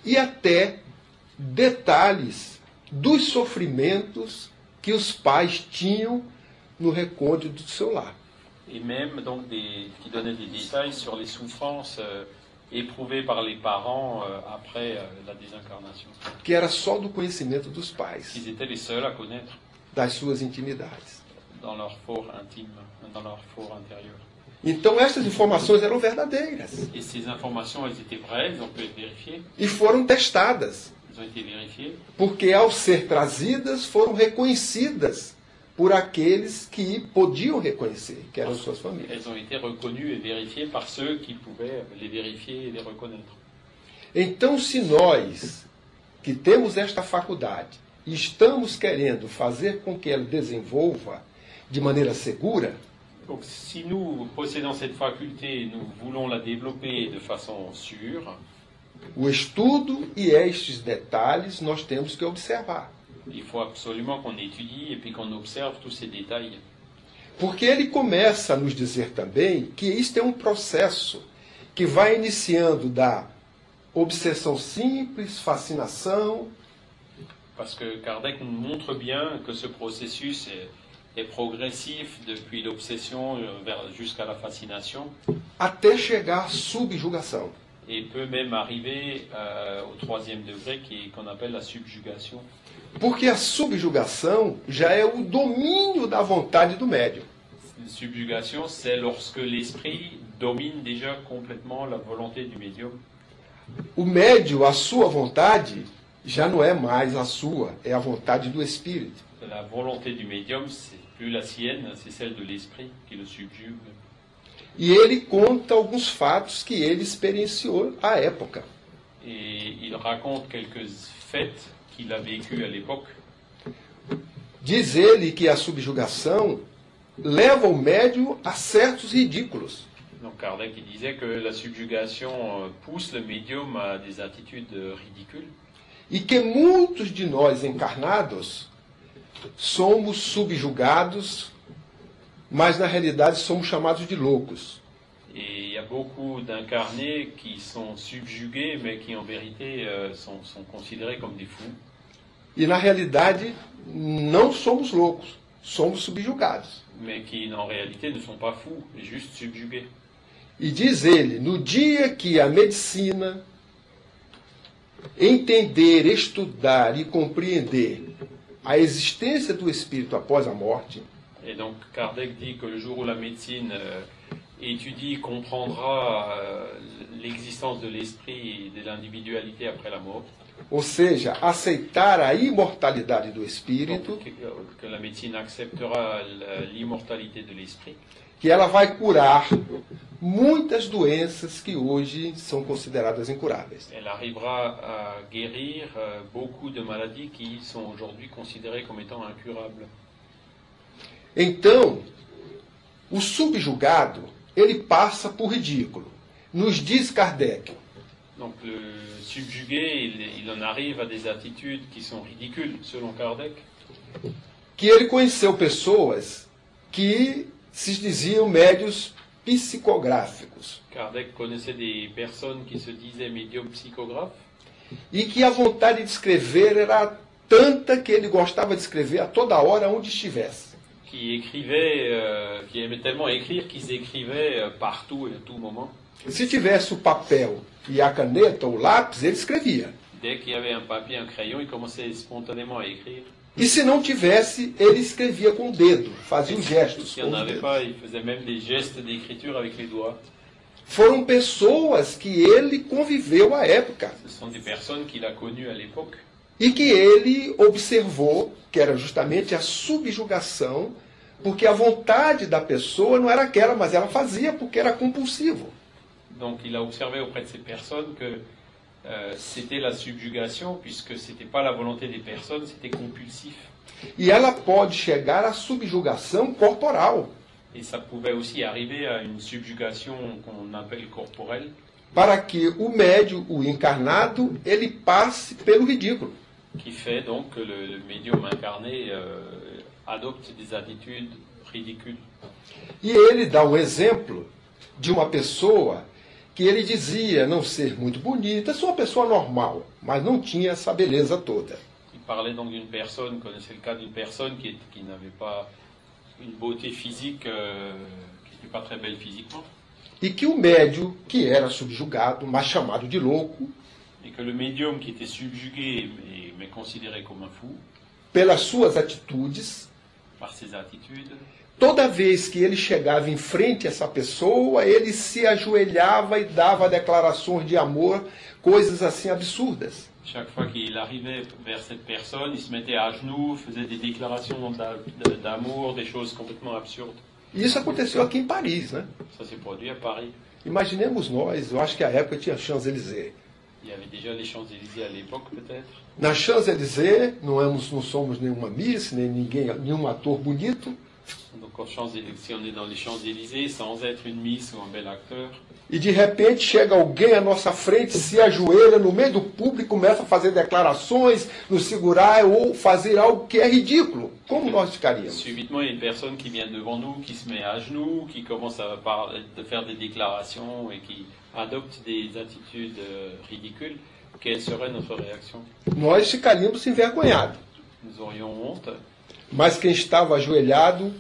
E até detalhes dos sofrimentos que os pais tinham no recôndito do seu lar. Et même donc qui donnaient des détails sur les souffrances éprouvées par les parents après la désincarnation. Que era só do conhecimento dos pais. Qu'ils étaient les seuls à connaître. Das suas intimidades. Dans leur fort intime, dans leur fort intérieur. Então essas informações eram verdadeiras. E essas informações étaient vraies, on peut vérifier. E foram testadas. Elles ont été vérifiées. Porque ao ser trazidas foram reconhecidas por aqueles que podiam reconhecer, que eram suas famílias. Elles ont été reconnues et vérifiées par ceux qui pouvaient les vérifier et les reconnaître. Então, se nós que temos esta faculdade e estamos querendo fazer com que ela desenvolva de maneira segura. Donc, si nous possédons cette faculté, nous voulons la développer de façon sûre. O estudo e estes detalhes nós temos que observar. Il faut absolument qu'on étudie et puis qu'on observe tous ces détails. Porque ele começa a nos dizer também que isto é processo que vai iniciando da obsessão simples, fascinação. Parce que Kardec nous montre bien que ce processus est progressif depuis l'obsession jusqu'à la fascination. Até chegar à subjugação. Et peut même arriver au troisième degré qu'on appelle la subjugation. Porque a subjugação já é o domínio da vontade do médium. La subjugation, c'est lorsque l'esprit domine déjà complètement la volonté du médium. O médium, a sua vontade, já não é mais a sua, é a vontade do Espírito. A vontade do médium, não é a sienne, é a do Espírito que o subjuga. E ele conta alguns fatos que ele experienciou à época. E ele raconta alguns fatos que ele vécu à época. Diz ele que a subjugação leva o médium a certos ridículos. Donc Kardec disait que la subjugation pousse le médium à des attitudes ridicules. E que muitos de nós encarnados somos subjugados, mas na realidade somos chamados de loucos. Et il y a beaucoup d'incarnés qui sont subjugués, mais qui en vérité sont considérés comme des fous. E na realidade não somos loucos, somos subjugados. Mais qui en réalité ne sont pas fous, juste subjugués. E diz ele, no dia que a medicina entender, estudar e compreender a existência do espírito após a morte. Et donc Kardec dit que le jour où la médecine étudie, comprendra l'existence de l'esprit et de l'individualité après la mort. Ou seja, aceitar a imortalidade do espírito. Donc, que la médecine acceptera l'immortalité de l'esprit. Que ela vai curar muitas doenças que hoje são consideradas incuráveis. Ela arriverá a guérir beaucoup de maladies qui sont aujourd'hui considérées comme étant incurables. Então, o subjugado, ele passa por ridículo. Nos diz Kardec. Donc le subjugué, il en arrive à des attitudes qui sont ridicules, selon Kardec. Que ele conheceu pessoas que se diziam médios psicográficos. Kardec connaissait des personnes qui se disaient médiums psychographes. E que a vontade de escrever era tanta que ele gostava de escrever a toda hora onde estivesse. Qui aimait tellement écrire qu'ils écrivaient partout et à tout moment. Se tivesse o papel e a caneta ou o lápis, ele escrevia. Dès qu'il y avait un papier, un crayon, il commençait spontanément à écrire. E se não tivesse, ele escrevia com o dedo, fazia os gestos com os dedos. Foram pessoas que ele conviveu à época. E que ele observou que era justamente a subjugação, porque a vontade da pessoa não era aquela, mas ela fazia porque era compulsivo. Então, ele observou auprès de ces personnes que c'était la subjugation, puisque c'était pas la volonté des personnes, c'était compulsif. E ela pode chegar à subjugação corporal. Et ça pouvait aussi arriver à une subjugation qu'on appelle corporelle. Para que o médium, o encarnado, ele passe pelo ridículo. Que fait donc que le médium incarné adopte des attitudes ridicules. E ele dá um exemplo de uma pessoa que ele dizia não ser muito bonita, sou uma pessoa normal, mas não tinha essa beleza toda. Il parlait donc d'une personne, connaissait le cas d'une personne qui n'avait pas une beauté physique, qui n'était pas très belle physiquement. E que o médium, que era subjugado, mas chamado de louco, e que o médium que était subjugué mais considéré como um fou, pelas suas atitudes, par ses attitudes, toda vez que ele chegava em frente a essa pessoa, ele se ajoelhava e dava declarações de amor, coisas assim absurdas. Chaque fois qu'il arrivait vers cette personne, il se mettait à genoux, faisait des déclarations d'amour, des choses complètement absurdes. Isso aconteceu aqui em Paris, né? Ça s'est produit à Paris. Imaginemos nós, eu acho que à época tinha Champs-Élysées. Il y avait déjà les Champs-Élysées à l'époque, peut-être. Na Champs-Élysées, não somos nenhuma miss, nem nenhum ator bonito. Donc aux Champs-Élysées, si on est dans les Champs-Élysées, sans être une miss ou un bel acteur. E de repente chega alguém à nossa frente, se ajoelha no meio do público, começa a fazer declarações, nos segurar ou fazer algo que é ridículo. Como nós ficaríamos? Subitement, il y a une personne qui vient devant nous, qui se met à genoux, qui commence à parler, de faire des déclarations et qui adopte des attitudes ridicules. Quelle serait notre réaction? Nós ficaríamos envergonhados. Nous aurions honte. Mas quem estava ajoelhado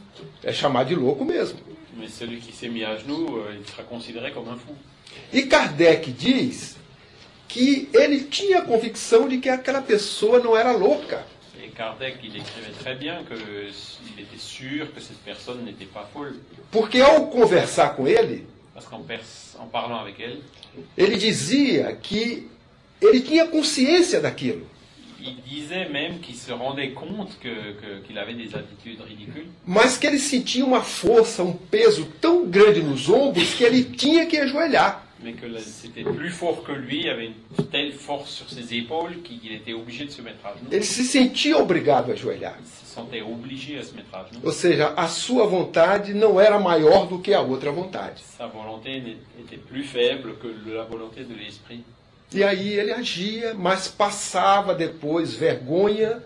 é chamado de louco mesmo. Mas celui que se met à genoux, ele será considerado como um fou. E Kardec diz que ele tinha a convicção de que aquela pessoa não era louca. E Kardec descrevia très bien que ele était sûr que cette personne n'était pas folle. Porque ao conversar com ele, ele dizia que ele tinha consciência daquilo. il disait même qu'il se rendait compte qu'il avait des attitudes ridicules. Mas que ele sentia uma força, peso tão grande nos ombros que ele tinha que ajoelhar. Mais que c'était plus fort que lui, il avait une telle force sur ses épaules qu'il était obligé de se mettre à genoux. Ele se sentia obrigado a ajoelhar. Il se sentait obligé à se mettre à genoux. Ou seja, a sua vontade não era maior do que a outra vontade. Sa volonté était plus faible que la volonté de l'esprit. E aí ele agia, mas passava depois vergonha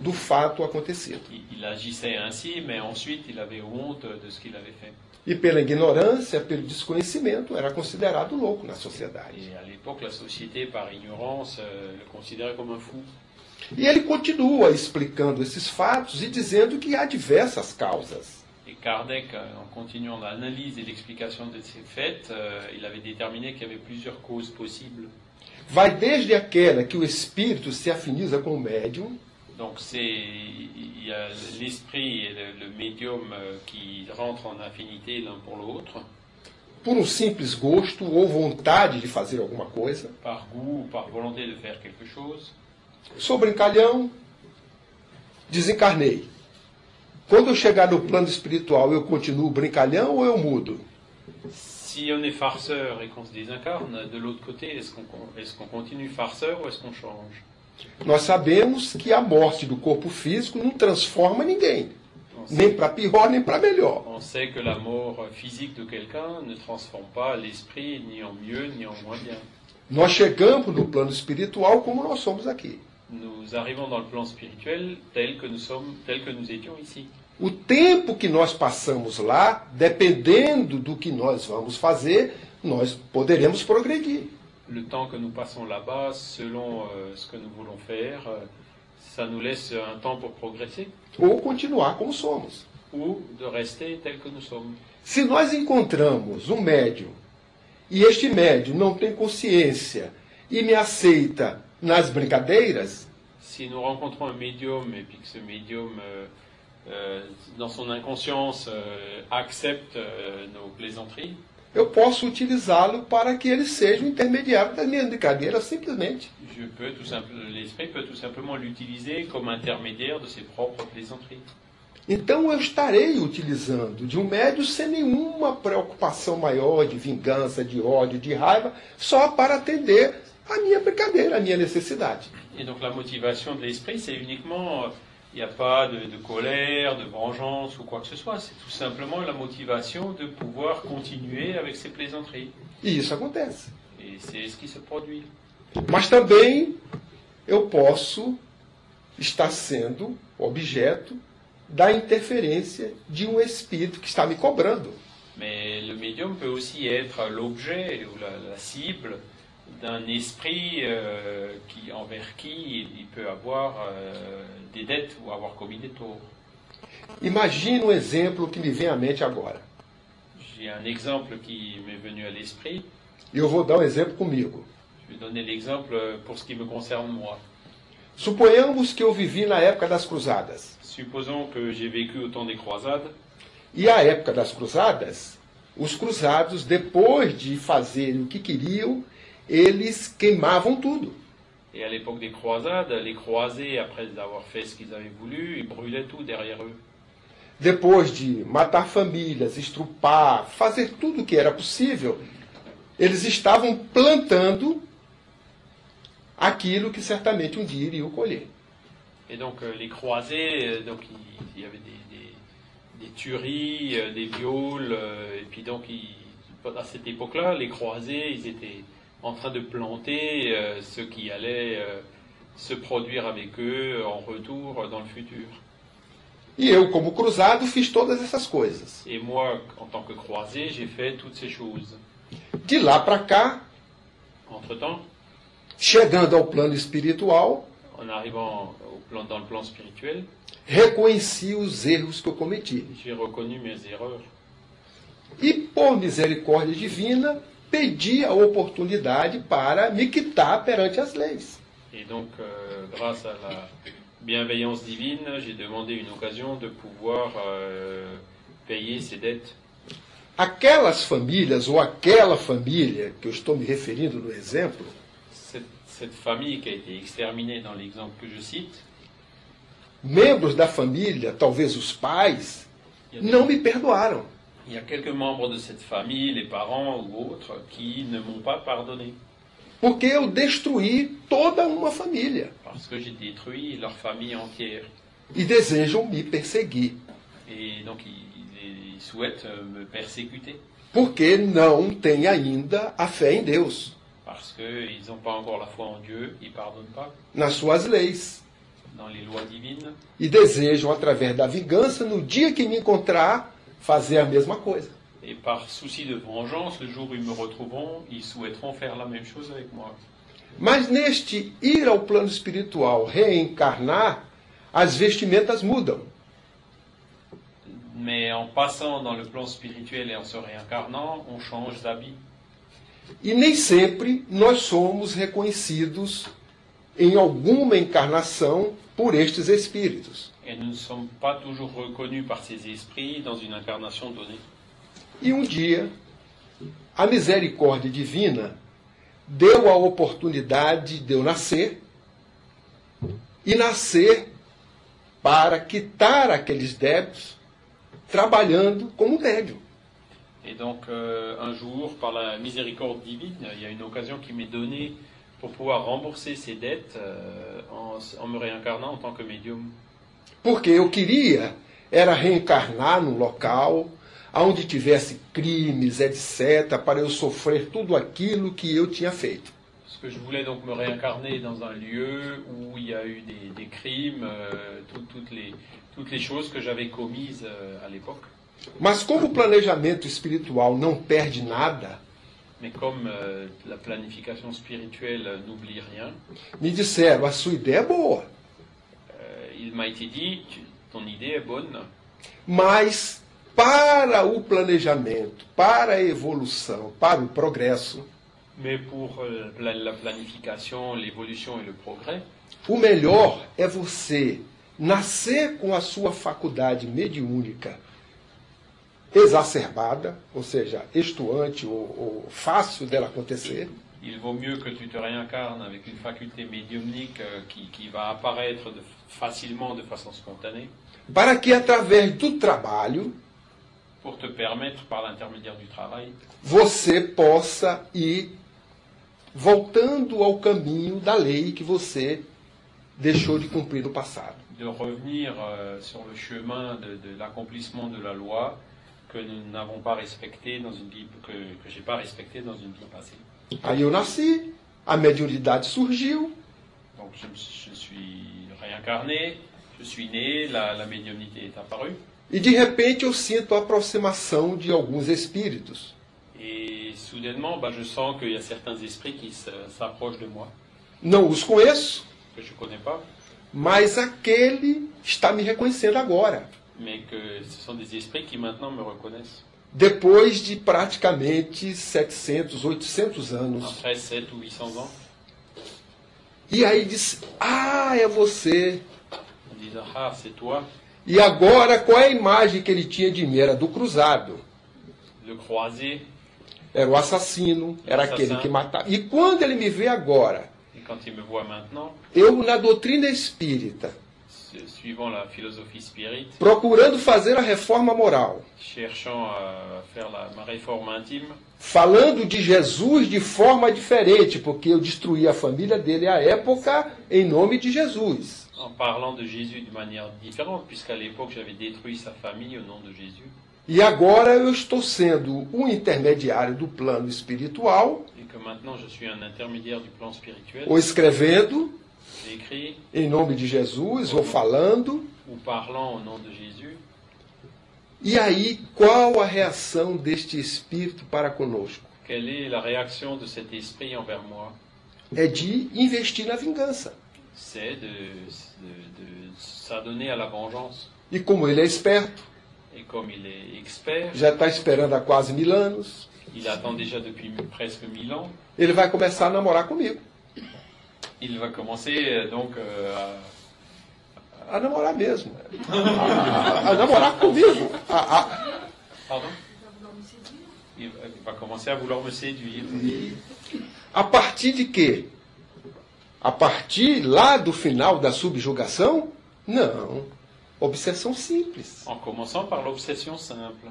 do fato acontecido. Il agissait ainsi, mais ensuite il avait honte de ce qu'il avait fait. E pela ignorância, pelo desconhecimento, era considerado louco na sociedade. E à l'époque, la société, par ignorance, le considérait comme un fou. E ele continua explicando esses fatos e dizendo que há diversas causas. Et Kardec, en continuant l'analyse et l'explication de ces faits, il avait déterminé qu'il y avait plusieurs causes possibles. Vai desde aquela que o espírito se afiniza com o médium. Donc il y a l'esprit et le médium qui rentrent en affinité l'un pour l'autre. Por simples gosto ou vontade de fazer alguma coisa. Par goût ou par volonté de faire quelque chose. Sou brincalhão, desencarnei. Quando eu chegar no plano espiritual, eu continuo brincalhão ou eu mudo? Si on est farceur et qu'on se désincarne, de l'autre côté, est-ce qu'on continue farceur ou est-ce qu'on change? Nós sabemos que a morte do corpo físico não transforma ninguém, nem para pior nem para melhor. On sait que la mort physique de quelqu'un ne transforme pas l'esprit ni en mieux ni en moins bien. Nós chegamos no plano espiritual como nós somos aqui. Nous arrivons dans le plan spirituel tel que nous sommes, tel que nous étions ici. O tempo que nós passamos lá, dependendo do que nós vamos fazer, nós poderemos progredir. Le temps que nous passons là-bas, selon ce que nous voulons faire, ça nous laisse un temps pour progresser. Ou continuar como somos. Ou de rester tel que nous sommes. Se nós encontramos médium, e este médium não tem consciência e me aceita nas brincadeiras, se nous rencontrons un médium et puis que ce médium dans son inconscience accepte nos plaisanteries, eu posso utilizá-lo para que ele seja o intermediário da minha brincadeira simplesmente. L'esprit peut tout simplement l'utiliser comme intermédiaire de ses propres plaisanteries. Então eu estarei utilizando de médium sem nenhuma preocupação maior de vingança, de ódio, de raiva, só para atender a minha brincadeira, a minha necessidade. E então a motivação do espírito é unicamente. Il n'y a pas de colère, de vengeance ou quoi que ce soit. C'est tout simplement la motivation de pouvoir continuer avec ses plaisanteries. E isso acontece. Et c'est ce qui se produit. Mas também eu posso estar sendo objeto da interferência de espírito que está me cobrando. Mais le médium peut aussi être l'objet ou la cible d'un esprit envers qui il peut avoir des dettes ou avoir commis des torts. Imagine um exemplo que me vem à mente agora. J'ai un exemple qui m'est venu à l'esprit. Eu vou dar exemplo comigo. Je vais donner l'exemple pour ce qui me concerne moi. Suponhamos que eu vivi na época das cruzadas. Supposons que j'ai vécu au temps des croisades. E a época das cruzadas, os cruzados, depois de fazer o que queriam, eles queimavam tudo. Et à l'époque des croisades, les croisés, après avoir fait ce qu'ils avaient voulu, ils brûlaient tout derrière eux. Depois de matar famílias, estrupar, fazer tudo o que era possível, eles estavam plantando aquilo que certamente dia iriam colher. Et donc les croisés, donc il y avait des tueries, des viols, et puis donc à cette époque-là, les croisés, ils étaient en train de planter ce qui allait se produire avec eux en retour dans le futur. E eu, como cruzado, fiz todas essas coisas. Et moi, en tant que croisé, j'ai fait toutes ces choses. De lá para cá, entre-temps, chegando ao plano espiritual, en arrivant dans le plan spirituel, reconheci os erros que eu cometi. J'ai reconnu mes erreurs. E por misericórdia divina, pedi a oportunidade para me quitar perante as leis. Et donc, grâce à la bienveillance divine, j'ai demandé une occasion de pouvoir payer ses dettes. Aquelas famílias ou aquela família que eu estou me referindo no exemplo, cette famille qui a été exterminée dans l'exemple que je cite. Membros da família, talvez os pais, não me perdoaram. Il y a quelques membres de cette famille, les parents ou autres, qui ne m'ont pas pardonné. Porque eu destruí toda uma família. Parce que j'ai détruit leur famille entière. E desejam me perseguir. Et donc ils souhaitent me persécuter. Porque não têm ainda a fé em Deus. Parce qu'ils n'ont pas encore la foi en Dieu, ils ne pardonnent pas. Nas suas leis. Dans les lois divines. E desejam através da vingança, no dia que me encontrar, fazer a mesma coisa. Et par souci de vengeance, le jour où ils me retrouveront, ils souhaiteront faire la même chose avec moi. Mas neste ir ao plano espiritual, reencarnar, as vestimentas mudam. Mais en passant dans le plan spirituel et en se réincarnant, on change d'habit. E nem sempre nós somos reconhecidos em alguma encarnação por estes espíritos. Et nous ne sommes pas toujours reconnus par ces esprits dans une incarnation donnée. E dia, a misericórdia divina deu a oportunidade de eu nascer e nascer para quitar aqueles débitos trabalhando como médium. Et donc, un jour, par la miséricorde divine, il y a une occasion qui m'est donnée pour pouvoir rembourser ces dettes en me réincarnant en tant que médium. Porque eu queria era reencarnar num local aonde tivesse crimes, etc., para eu sofrer tudo aquilo que eu tinha feito. Parce que je voulais donc me réincarner dans un lieu où il y a eu des crimes, toutes les choses que j'avais commises à l'époque. Mas como o planejamento espiritual não perde nada, mais comme la planification spirituelle n'oublie rien, me disseram, a sua ideia é boa. Il m'a été dit, ton idée est bonne. Mas para o planejamento, para a evolução, para o progresso. Mais pour la planification, l'évolution et le progrès. O melhor é você nascer com a sua faculdade mediúnica exacerbada, ou seja, estuante ou fácil dela acontecer. Il vaut mieux que tu te réincarnes avec une faculté médiumnique qui va apparaître facilement, de façon spontanée. Para que através do trabalho, pour te permettre, par l'intermédiaire du travail, você possa ir voltando ao caminho da lei que você deixou de cumprir no passado. De revenir sur le chemin de l'accomplissement de la loi que nous n'avons pas respecté dans une vie, que j'ai pas respecté dans une vie passée. Aí eu nasci, a mediunidade surgiu. Donc je suis réincarné, je suis né, la médiumnité est apparue. E de repente eu sinto a aproximação de alguns espíritos. E soudainement, eu sens que há certos espíritos que se aproximam de mim. Não os conheço, mas aquele está me reconhecendo agora. Mas que são des esprits que maintenant me reconhecem. Depois de praticamente 700, 800 anos. Après 7 ou 800 ans. E aí diz: "Ah, é você." Diz: "Ah, c'est toi." E agora, qual é a imagem que ele tinha de mim? Era do cruzado. Era o assassino, era aquele que matava. E quando ele me vê agora, eu, na doutrina espírita, procurando fazer a reforma moral, falando de Jesus de forma diferente, porque eu destruí a família dele à época em nome de Jesus. En parlant de Jésus de manière différente, puisqu'à l'époque j'avais détruit sa famille au nom de Jésus. E agora eu estou sendo intermediário do plano espiritual. Et que maintenant je suis un intermédiaire du plan spirituel. Ou escrevendo, j'écris, em nome de Jesus, ou falando, ou parlant au nom de Jésus. E aí, qual a reação deste espírito para conosco? Quelle est la réaction de cet esprit envers moi? É de investir na vingança. C'est de s'adonner à la vengeance. E como ele é esperto, et comme il est expert, já está esperando há quase 1000 anos. Il attend déjà depuis presque 1000 ans. Ele vai começar a namorar comigo. Il va commencer donc à namorar mesmo. A namorar comigo. Pardon? Il va commencer à vouloir me séduire. A partir de que a partir lá do final da subjugação? Não. Obsessão simples. En commençant par l'obsession simple.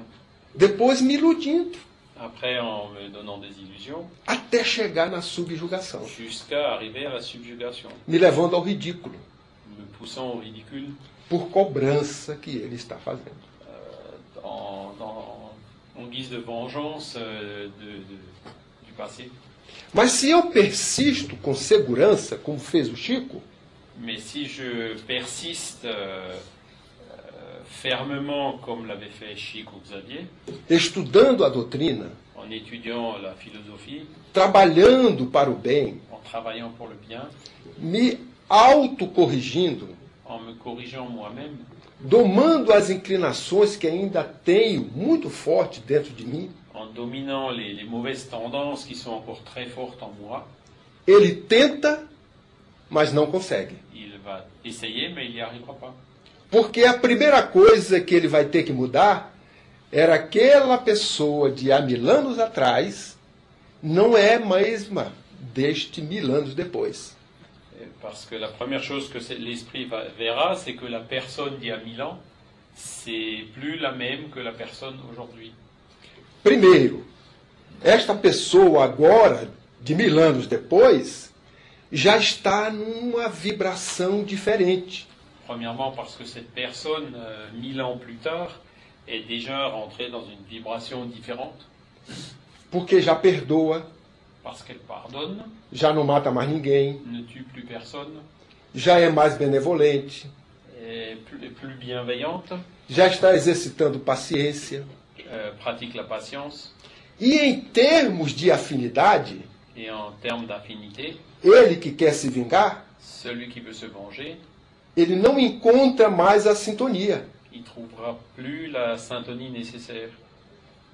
Depois me iludindo. Après, en me donnant des illusions. Até chegar na subjugação. Jusqu'à arriver à la subjugation. Me levando ao ridículo. Me poussant au ridicule. Por cobrança que ele está fazendo. En guise de vengeance du passé. Mas se eu persisto com segurança, como fez o Chico. Mais si je persiste fermement, comme l'avait fait Chico Xavier, estudando a doutrina, en étudiant la philosophie, trabalhando para o bem, en travaillant pour le bien, me autocorrigindo, en me corrigeant moi-même, domando as inclinações que ainda tenho muito forte dentro de mim, en dominant les mauvaises tendances qui sont encore très fortes en moi, ele tenta, mas não consegue. Il va essayer, mais il n'y arrivera pas. Porque a primeira coisa que ele vai ter que mudar era aquela pessoa de há 1000 anos atrás, não é a mesma deste 1000 anos depois. Parce que la première chose que l'esprit verra, c'est que la personne d'il y a 1000 ans, c'est plus la même que la personne aujourd'hui. Primeiro, esta pessoa agora, de 1000 anos depois, já está numa vibração diferente. Premièrement parce que cette personne, 1000 ans plus tard, est déjà rentrée dans une vibration différente. Porque já perdoa. Parce qu'elle pardonne. Já não mata mais ninguém. Ne tue plus personne. Já é mais benevolente. Est plus bienveillante. Já está exercitando paciência. Pratique la patience. E em termos de afinidade, et en termes d'affinité, ele que quer se vingar, celui qui veut se venger, ele não encontra mais a sintonia. Il trouvera plus la sintonie nécessaire.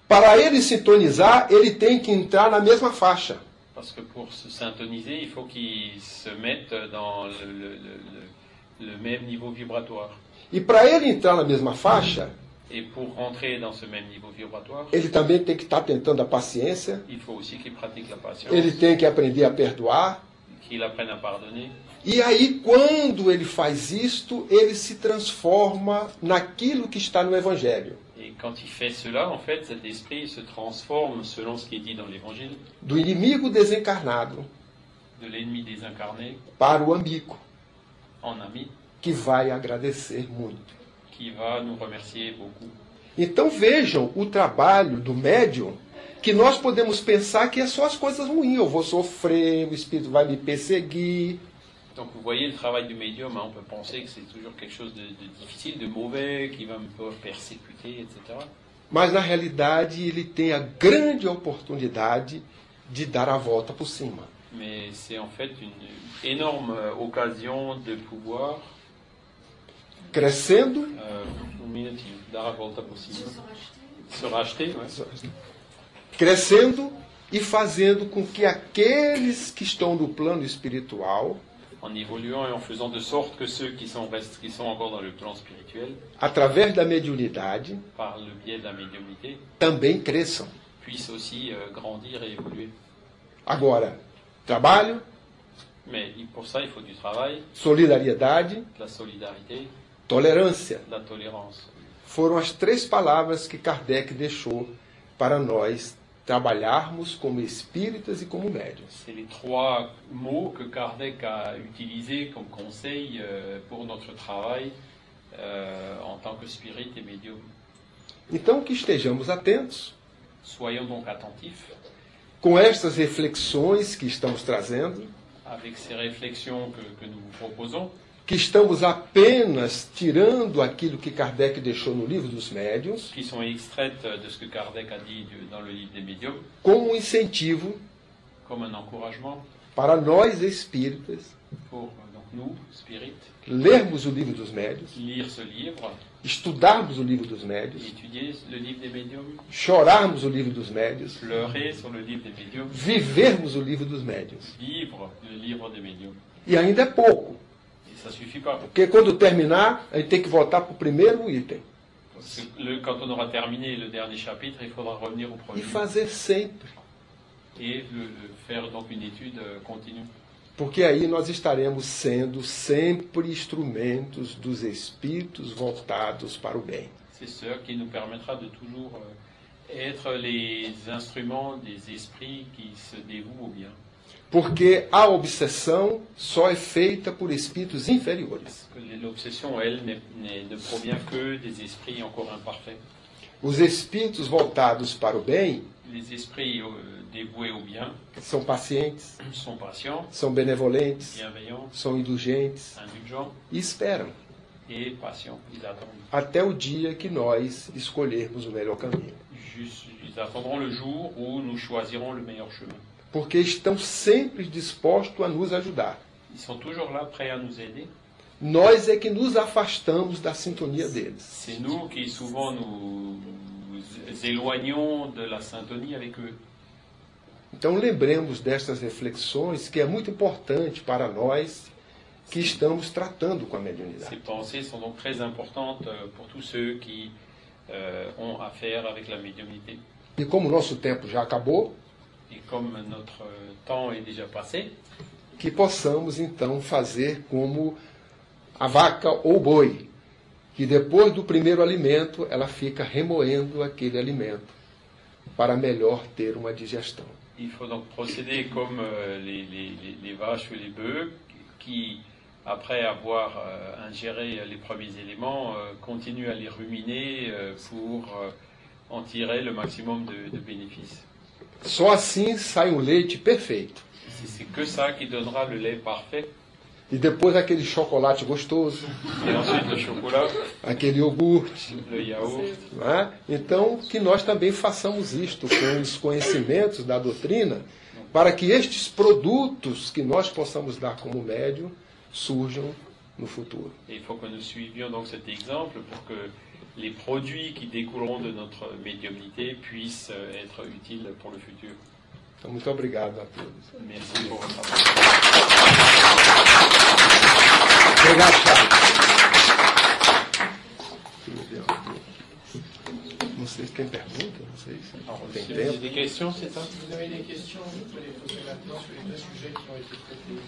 Para ele sintonizar, ele tem que entrar na mesma faixa. Parce que pour se sintoniser, il faut qu'il se mette dans le même niveau vibratoire. E para ele entrar na mesma faixa, et pour rentrer dans ce même niveau vibratoire, ele também tem que estar tentando a paciência. Il faut aussi qu'il pratique la patience. Ele tem que aprender a perdoar. Qu'il apprenne à pardonner. E aí, quando ele faz isto, ele se transforma naquilo que está no Evangelho. Et quand il fait cela, en fait, cet esprit se transforme selon ce qui est dit dans l'Évangile. Do inimigo desencarnado, de l'ennemi désincarné, para o amigo, en ami, que vai agradecer muito. Qui va nous remercier beaucoup. Então vejam o trabalho do médium, que nós podemos pensar que é só as coisas ruins. Eu vou sofrer, o espírito vai me perseguir. Então, vous voyez le travail du médium, hein, on peut penser que c'est toujours quelque chose de difficile, de mauvais, qui va me persécuter, etc. Mas na realidade ele tem a grande oportunidade de dar a volta por cima. Mais c'est en fait une énorme occasion de pouvoir crescendo, dar a volta por cima, se racheter, né? Crescendo e fazendo com que aqueles que estão no plano espiritual, en évoluant et en faisant de sorte que ceux qui sont encore dans le plan spirituel, através da mediunidade, par le biais de la médiumnité, também cresçam, puissent aussi grandir et évoluer. Agora, trabalho. Mais pour ça, il faut du travail. Solidariedade. La solidarité. Tolerância. La tolérance. Foram as 3 palavras que Kardec deixou para nós trabalharmos como espíritas e como médiuns. C'est les 3 mots que Kardec a utilisés comme conseil pour notre travail en tant que spirit et médium. Então que estejamos atentos. Soyons donc attentifs. Com estas reflexões que estamos trazendo, avec ces réflexions que nous vous proposons, que estamos apenas tirando aquilo que Kardec deixou no livro dos médiuns, qui sont extraites de ce que Kardec a dit dans le livre des médiums, como incentivo, comme un encouragement, para nós espíritas, pour donc nous spirites, lermos o livro dos médiuns, lire ce livre, estudarmos o livro dos médiuns, étudier le livre des médiums, chorarmos o livro dos médiuns, pleurer sur le livre des médiums, vivermos o livro dos médiuns, vivre le livre des médiums. E ainda é pouco. Ça suffit pas. Porque quando terminar, a gente tem que voltar para o primeiro item. Quand on aura terminé le dernier chapitre, il faudra revenir au premier. E fazer sempre. Et faire donc une étude continue. Porque aí nós estaremos sendo sempre instrumentos dos espíritos voltados para o bem. C'est ce qui nous permettra de toujours être les instruments des esprits qui se dévouent au bien. Porque a obsessão só é feita por espíritos inferiores. L'obsession, elle, ne provient que des esprits encore imparfaits. Os espíritos voltados para o bem, les esprits dévoués au bien, são pacientes, são benevolentes, são indulgentes, e esperam até o dia que nós escolhermos o melhor caminho. Ils attendront le jour où nous choisirons le meilleur chemin. Porque estão sempre dispostos a nos ajudar. Ils sont toujours là, prêts à nous aider. Nós é que nos afastamos da sintonia deles. C'est nous qui souvent nous éloignons de la sintonie avec eux. Então lembremos destas reflexões que é muito importante para nós que estamos tratando com a mediunidade. Ces pensées sont donc très importantes pour tous ceux qui ont affaire avec la médiumnité. E como o nosso tempo já acabou, et comme notre temps est déjà passé, que possamos então fazer como a vaca ou o boi, que depois do primeiro alimento ela fica remoendo aquele alimento para melhor ter uma digestão. Il faut donc procéder comme les vaches ou les bœufs qui, après avoir ingéré les premiers éléments, continuent à les ruminer pour en tirer le maximum de bénéfices. Só assim sai leite perfeito. C'est que ça qui donnera le lait parfait. E depois aquele chocolate gostoso, aquele iogurte. Né? Então, que nós também façamos isto com os conhecimentos da doutrina, para que estes produtos que nós possamos dar como médium surjam no futuro. Il faut que nous suivions donc cet exemple pour que les produits qui découleront de notre médiumnité puissent être utiles pour le futur. Então, muito obrigado a todos. Merci pour votre attention. Obrigado, Charles. Não sei se tem pergunta, não sei se tem tempo. Tem questões, c'est ça? Vous avez des questions, vous pouvez les poser maintenant sur les deux sujets qui ont été traités.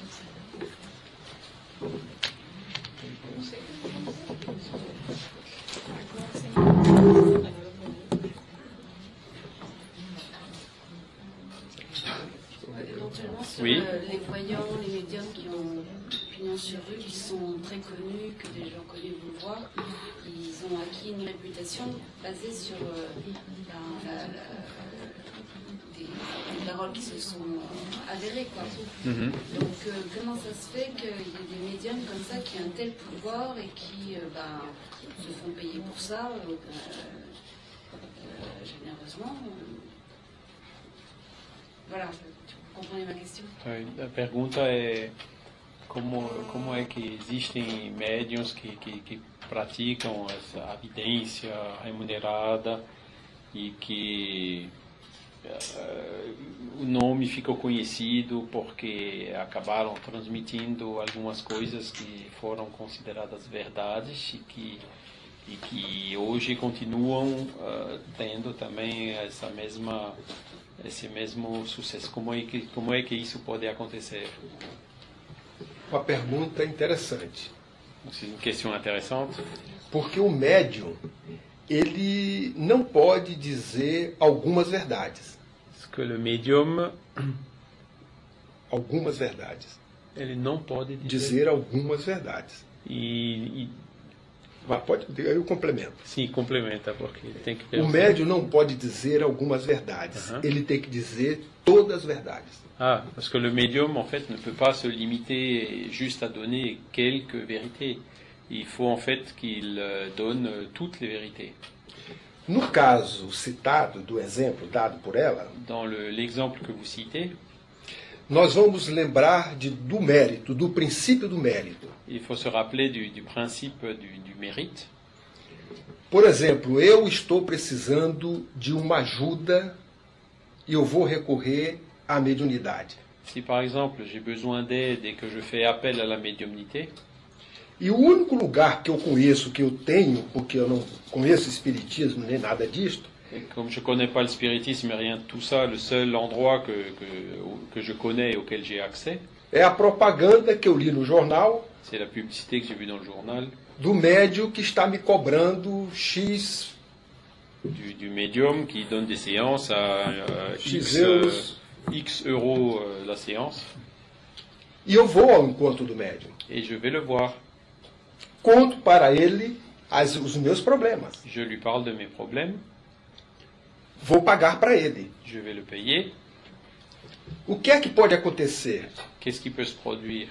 Oui. Les voyants, les médiums qui ont pignon sur rue, qui sont très connus, que les gens connus vont voir, ils ont acquis une réputation basée sur des paroles qui se sont avérées, quoi. Mm-hmm. Donc comment ça se fait qu'il y ait des médiums comme ça qui ont un tel pouvoir et qui se font payer pour ça, généreusement. Voilà. A pergunta é como é que existem médiuns que praticam essa avidência remunerada e que o nome ficou conhecido porque acabaram transmitindo algumas coisas que foram consideradas verdades e que hoje continuam tendo também esse mesmo sucesso. Como é que isso pode acontecer? Uma pergunta interessante. Uma questão interessante. Porque o médium, ele não pode dizer algumas verdades. Que o médium, algumas verdades. Ele não pode dizer algumas verdades. Mas pode, eu complemento. Sim, complementa, porque tem que ter. O médium não pode dizer algumas verdades. Uh-huh. Ele tem que dizer todas as verdades. Ah, parce que le médium, en fait, ne peut pas se limiter juste à donner quelques vérités. Il faut, en fait, qu'il donne toutes les vérités. No caso citado, do exemplo dado por ela, dans l'exemple que vous citez, nós vamos lembrar do mérito, do princípio do mérito. Il faut se rappeler du princípio du mérite. Por exemplo, eu estou precisando de uma ajuda e eu vou recorrer à mediunidade. Se, por exemplo, j'ai besoin d'aide et que je fais appel à la médiumnité. E o único lugar que eu conheço, que eu tenho, porque eu não conheço espiritismo nem nada disto, et comme je ne connais pas le spiritisme et rien de tout ça, le seul endroit que je connais et auquel j'ai accès, É a propaganda que eu li no jornal. C'est la publicité que j'ai vue dans le journal. Do médium que está me cobrando X. Du médium qui donne des séances à X euros la séance. E eu vou ao encontro do médium. Et je vais le voir. Conto para ele os meus problemas. Je lui parle de mes problèmes. Vou pagar para ele. Je vais le payer. O que é que pode acontecer? Qu'est-ce qui peut se produire?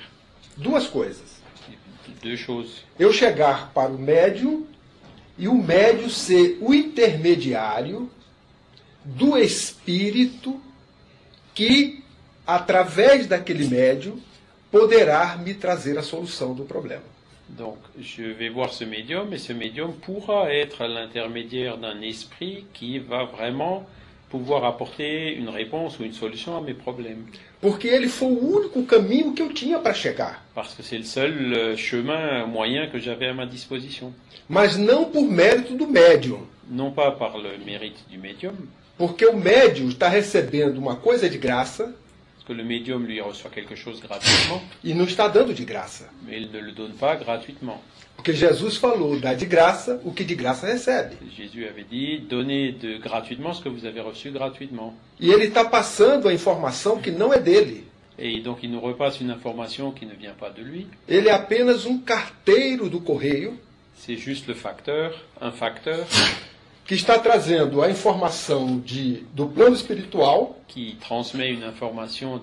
Duas coisas. Deux choses. Eu chegar para o médium e o médium ser o intermediário do espírito que, através daquele médium, poderá me trazer a solução do problema. Donc, je vais voir ce médium, et ce médium pourra être l'intermédiaire d'un esprit qui va vraiment pouvoir apporter une réponse ou une solution à mes problèmes. Porque ele foi o único caminho que eu tinha para chegar. Parce que c'est le seul chemin moyen que j'avais à ma disposition. Mas não por mérito do médium. Non pas par le mérite du médium. Porque o médium está recebendo uma coisa de graça. Que le médium lui reçoit quelque chose gratuitement. E não está dando de graça. Mais il ne le donne pas gratuitement. Porque Jesus falou, dá de graça o que de graça recebe. Jésus avait dit, donnez de gratuitement ce que vous avez reçu gratuitement. E ele está passando a informação que não é dele. Et donc il nous repasse une information qui ne vient pas de lui. Ele é apenas carteiro do correio. C'est juste le facteur, un facteur. Que está trazendo a informação do plano espiritual, que transmet une information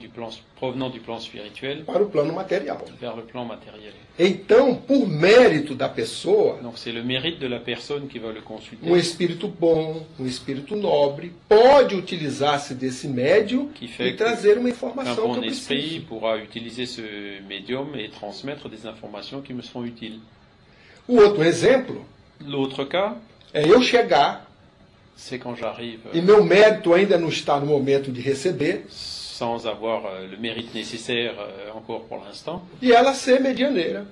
provenant du plan spirituel, para o plano material. Vers le plan matériel. Então, por mérito da pessoa, donc c'est le mérite de la personne qui va le consulter. Espírito bom, espírito nobre, pode utilizar-se desse médium e trazer uma informação que eu preciso. Un bon esprit pourra utiliser ce médium et transmettre des informations qui me seront utiles. O outro exemplo, l'autre cas. É eu chegar, e meu mérito ainda não está no momento de receber, sans avoir le mérite nécessaire encore pour l'instant, e ela ser medianeira.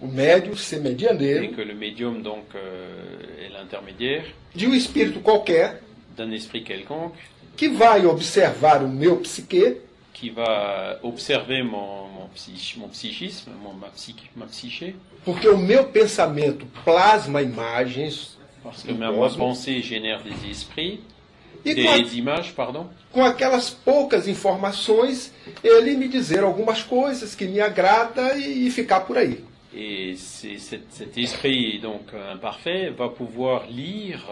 O médium ser medianeiro. Et que le médium donc est l'intermédiaire. De espírito qualquer, d'un esprit quelconque, que vai observar o meu psique, qui va observer mon psychisme, ma psyché. Porque o meu pensamento plasma imagens. Parce que ma pensée génère des esprits, des images. Com aquelas poucas informações, ele me dizer algumas coisas que me agrada e ficar por aí. Et cet esprit donc imparfait va pouvoir lire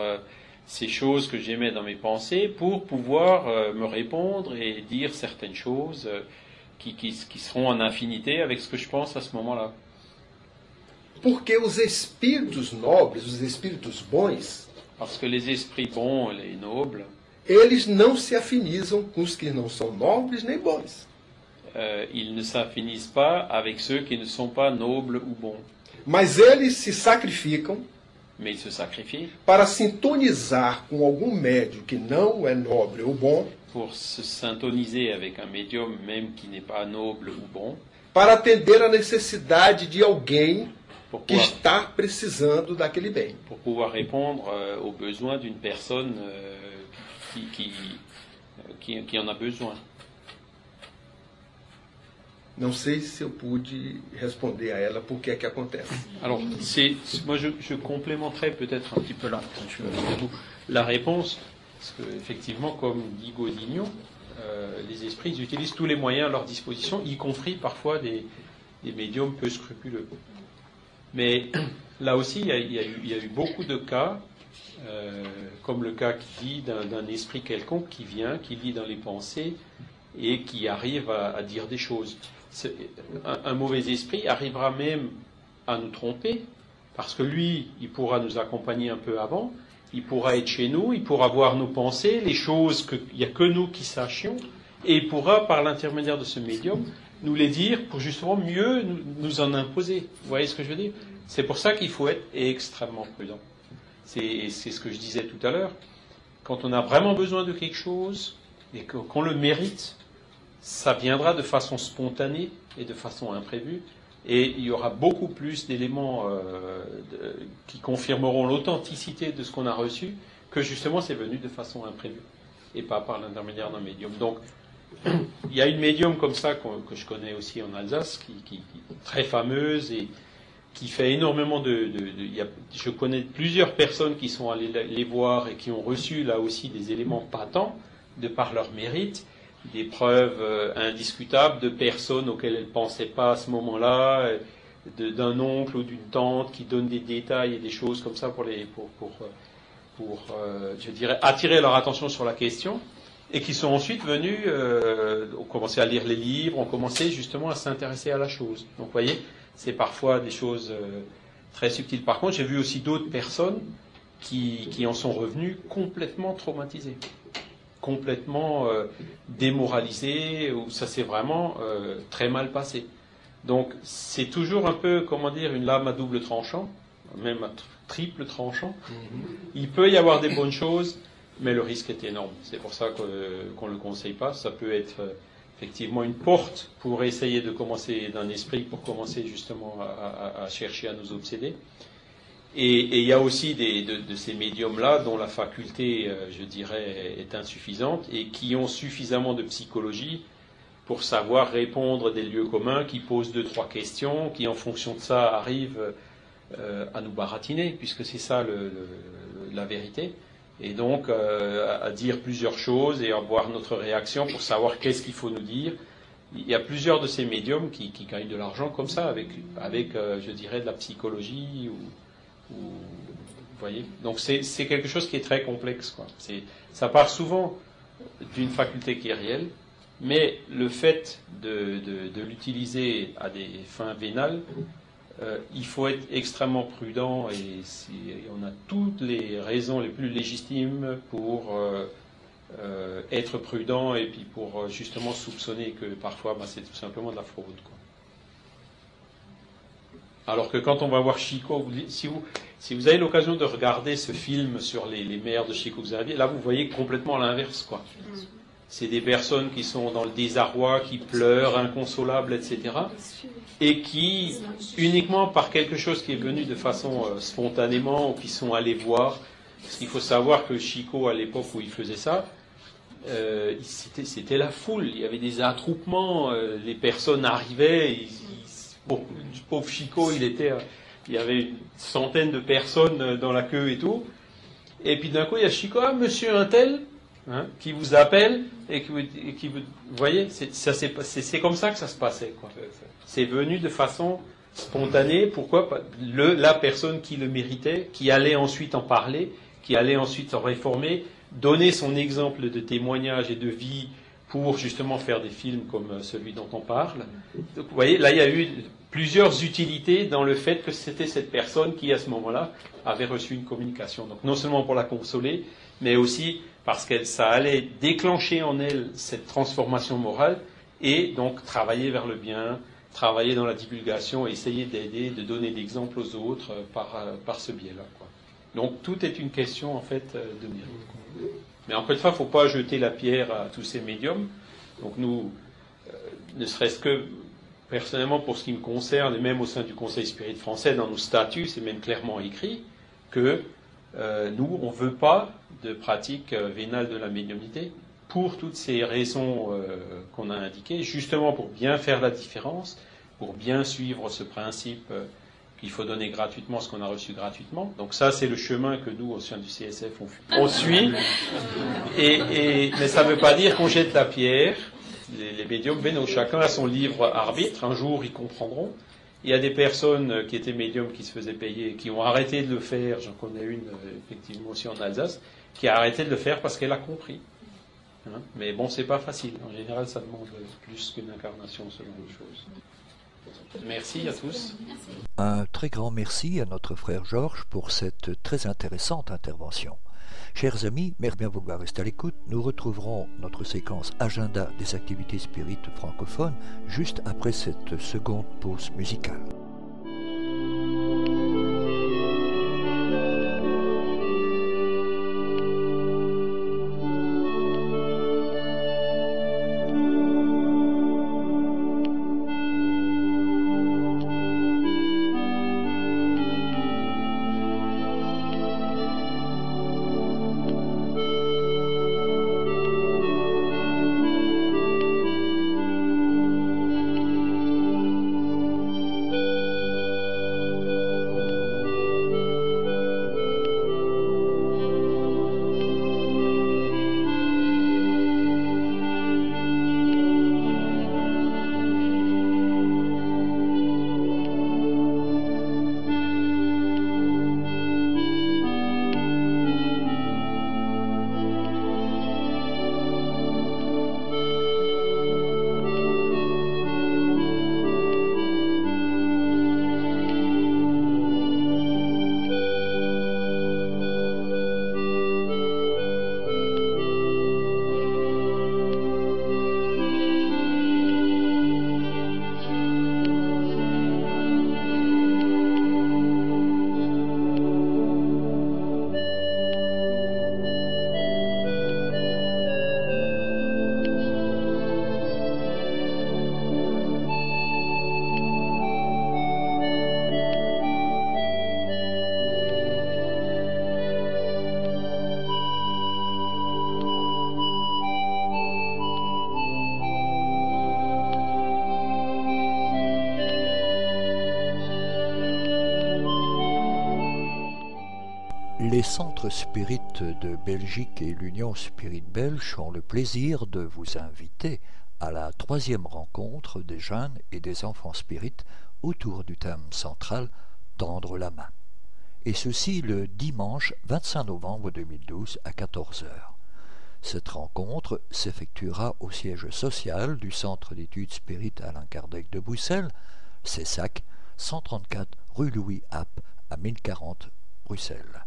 ces choses que j'aimais dans mes pensées pour pouvoir me répondre et dire certaines choses qui seront en infinité avec ce que je pense à ce moment-là. Porque os espíritos nobres, os espíritos bons, parce que les esprits bons, les nobles, eles não se afinizam com os que não são nobres nem bons. Ils ne s'affinisent pas avec ceux qui ne sont pas nobles ou bons. Mas eles se sacrificam. Mais il se sacrifie para sintonizar com algum médium que não é nobre ou bom, pour se sintoniser avec un médium même qui n'est pas noble ou bon, para atender a necessidade de alguém que está precisando daquele bem, pour pouvoir répondre aux besoins d'une personne qui en a besoin. Não sei se eu pude responder a ela por que é que acontece. Alors, moi je complémenterai peut-être un petit peu là. La réponse, parce que effectivement, comme dit Godignon, les esprits utilisent tous les moyens à leur disposition, y compris parfois des médiums peu scrupuleux. Mais là aussi, il y a eu beaucoup de cas, comme le cas qui dit d'un esprit quelconque qui vient, qui lit dans les pensées et qui arrive à dire des choses. Un mauvais esprit arrivera même à nous tromper, parce que lui, il pourra nous accompagner un peu avant, il pourra être chez nous, il pourra voir nos pensées, les choses qu'il n'y a que nous qui sachions, et il pourra, par l'intermédiaire de ce médium, nous les dire pour justement mieux nous en imposer. Vous voyez ce que je veux dire? C'est pour ça qu'il faut être extrêmement prudent. C'est ce que je disais tout à l'heure. Quand on a vraiment besoin de quelque chose, et qu'on le mérite, ça viendra de façon spontanée et de façon imprévue, et il y aura beaucoup plus d'éléments qui confirmeront l'authenticité de ce qu'on a reçu, que justement c'est venu de façon imprévue, et pas par l'intermédiaire d'un médium. Donc Il y a une médium comme ça que je connais aussi en Alsace, qui est très fameuse et qui fait énormément je connais plusieurs personnes qui sont allées les voir et qui ont reçu là aussi des éléments patents de par leur mérite, des preuves indiscutables de personnes auxquelles elles ne pensaient pas à ce moment-là, d'un oncle ou d'une tante qui donne des détails et des choses comme ça pour je dirais, attirer leur attention sur la question, et qui sont ensuite venus, ont commencé à lire les livres, ont commencé justement à s'intéresser à la chose. Donc vous voyez, c'est parfois des choses très subtiles. Par contre, j'ai vu aussi d'autres personnes qui en sont revenues complètement traumatisées, complètement démoralisées, où ça s'est vraiment très mal passé. Donc c'est toujours un peu, comment dire, une lame à double tranchant, même à triple tranchant. Il peut y avoir des bonnes choses, mais le risque est énorme. C'est pour ça qu'on ne le conseille pas. Ça peut être effectivement une porte pour essayer de commencer d'un esprit, pour commencer justement à chercher à nous obséder. Et il y a aussi de ces médiums-là dont la faculté, je dirais, est insuffisante et qui ont suffisamment de psychologie pour savoir répondre à des lieux communs, qui posent 2-3 questions, qui en fonction de ça arrivent à nous baratiner, puisque c'est ça la vérité. Et donc à dire plusieurs choses et à voir notre réaction pour savoir qu'est-ce qu'il faut nous dire. Il y a plusieurs de ces médiums qui gagnent de l'argent comme ça, avec je dirais, de la psychologie. Vous voyez. Donc c'est quelque chose qui est très complexe, quoi. Ça part souvent d'une faculté qui est réelle, mais le fait de l'utiliser à des fins vénales, il faut être extrêmement prudent et on a toutes les raisons les plus légitimes pour être prudent et puis pour justement soupçonner que parfois c'est tout simplement de la fraude, quoi. Alors que quand on va voir Chico, si vous avez l'occasion de regarder ce film sur les mères de Chico Xavier, là vous voyez complètement l'inverse, quoi. C'est des personnes qui sont dans le désarroi, qui pleurent, inconsolables, etc. Et qui, uniquement par quelque chose qui est venu de façon spontanément, ou qui sont allés voir, parce qu'il faut savoir que Chico, à l'époque où il faisait ça, c'était la foule, il y avait des attroupements, les personnes arrivaient, pauvre Chico, il y avait une centaine de personnes dans la queue et tout, et puis d'un coup il y a Chico, ah, monsieur un tel, hein, qui vous appelle et qui vous voyez, c'est comme ça que ça se passait, quoi. C'est venu de façon spontanée. Pourquoi la personne qui le méritait, qui allait ensuite en parler, qui allait ensuite en réformer, donner son exemple de témoignage et de vie pour justement faire des films comme celui dont on parle. Donc vous voyez, là il y a eu plusieurs utilités dans le fait que c'était cette personne qui à ce moment-là avait reçu une communication. Donc non seulement pour la consoler, mais aussi parce que ça allait déclencher en elle cette transformation morale, et donc travailler vers le bien, travailler dans la divulgation, essayer d'aider, de donner l'exemple aux autres par ce biais-là, quoi. Donc tout est une question en fait de mérite. Mais en fait, il ne faut pas jeter la pierre à tous ces médiums. Donc nous, ne serait-ce que personnellement pour ce qui me concerne, et même au sein du Conseil Spirite français, dans nos statuts, c'est même clairement écrit que nous, on ne veut pas de pratique vénale de la médiumnité pour toutes ces raisons qu'on a indiquées, justement pour bien faire la différence, pour bien suivre ce principe qu'il faut donner gratuitement ce qu'on a reçu gratuitement. Donc ça, c'est le chemin que nous, au sein du CSF, on suit. Mais ça ne veut pas dire qu'on jette la pierre. Les médiums vénaux, chacun a son libre arbitre, un jour ils comprendront. Il y a des personnes qui étaient médiums qui se faisaient payer, qui ont arrêté de le faire. J'en connais une, effectivement, aussi en Alsace, qui a arrêté de le faire parce qu'elle a compris. Hein? Mais bon, c'est pas facile. En général, ça demande plus qu'une incarnation, ce genre de choses. Merci à tous. Un très grand merci à notre frère Georges pour cette très intéressante intervention. Chers amis, merci de bien vouloir rester à l'écoute. Nous retrouverons notre séquence Agenda des activités spirites francophones juste après cette seconde pause musicale. Les centres spirites de Belgique et l'Union Spirite Belge ont le plaisir de vous inviter à la 3e rencontre des jeunes et des enfants spirites autour du thème central « Tendre la main ». Et ceci le dimanche 25 novembre 2012 à 14h. Cette rencontre s'effectuera au siège social du Centre d'études spirites Alain Kardec de Bruxelles, CESAC, 134 rue Louis App à 1040 Bruxelles.